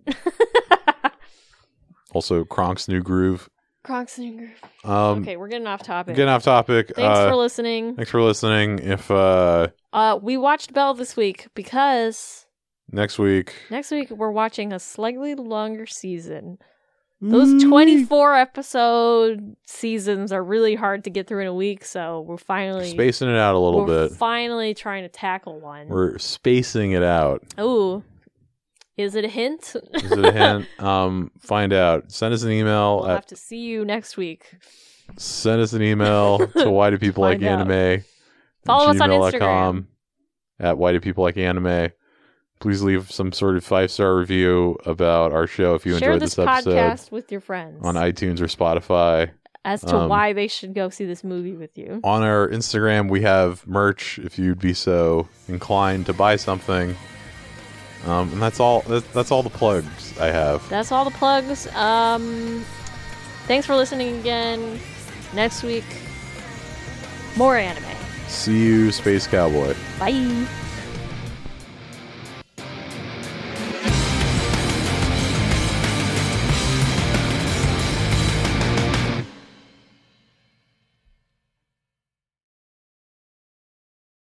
Also, Kronk's New Groove. Crocs and Groove. Um, okay, we're getting off topic. Getting off topic. Thanks uh, for listening. Thanks for listening. If uh, uh, we watched Belle this week because next week, next week we're watching a slightly longer season. Those twenty-four episode seasons are really hard to get through in a week, so we're finally spacing it out a little we're bit. Finally, trying to tackle one. We're spacing it out. Ooh. Is it a hint? Is it a hint? Um, find out. Send us an email. We'll at, have to see you next week. Send us an email to why do people like out. anime. Follow us on Instagram at why do people like anime. Please leave some sort of five-star review about our show if you Share enjoyed this, this episode. Share this podcast with your friends. On iTunes or Spotify. As to um, why they should go see this movie with you. On our Instagram, we have merch if you'd be so inclined to buy something. Um, and that's all that's, that's all the plugs I have. That's all the plugs. Um, thanks for listening again. Next week, more anime. See you, Space Cowboy. Bye.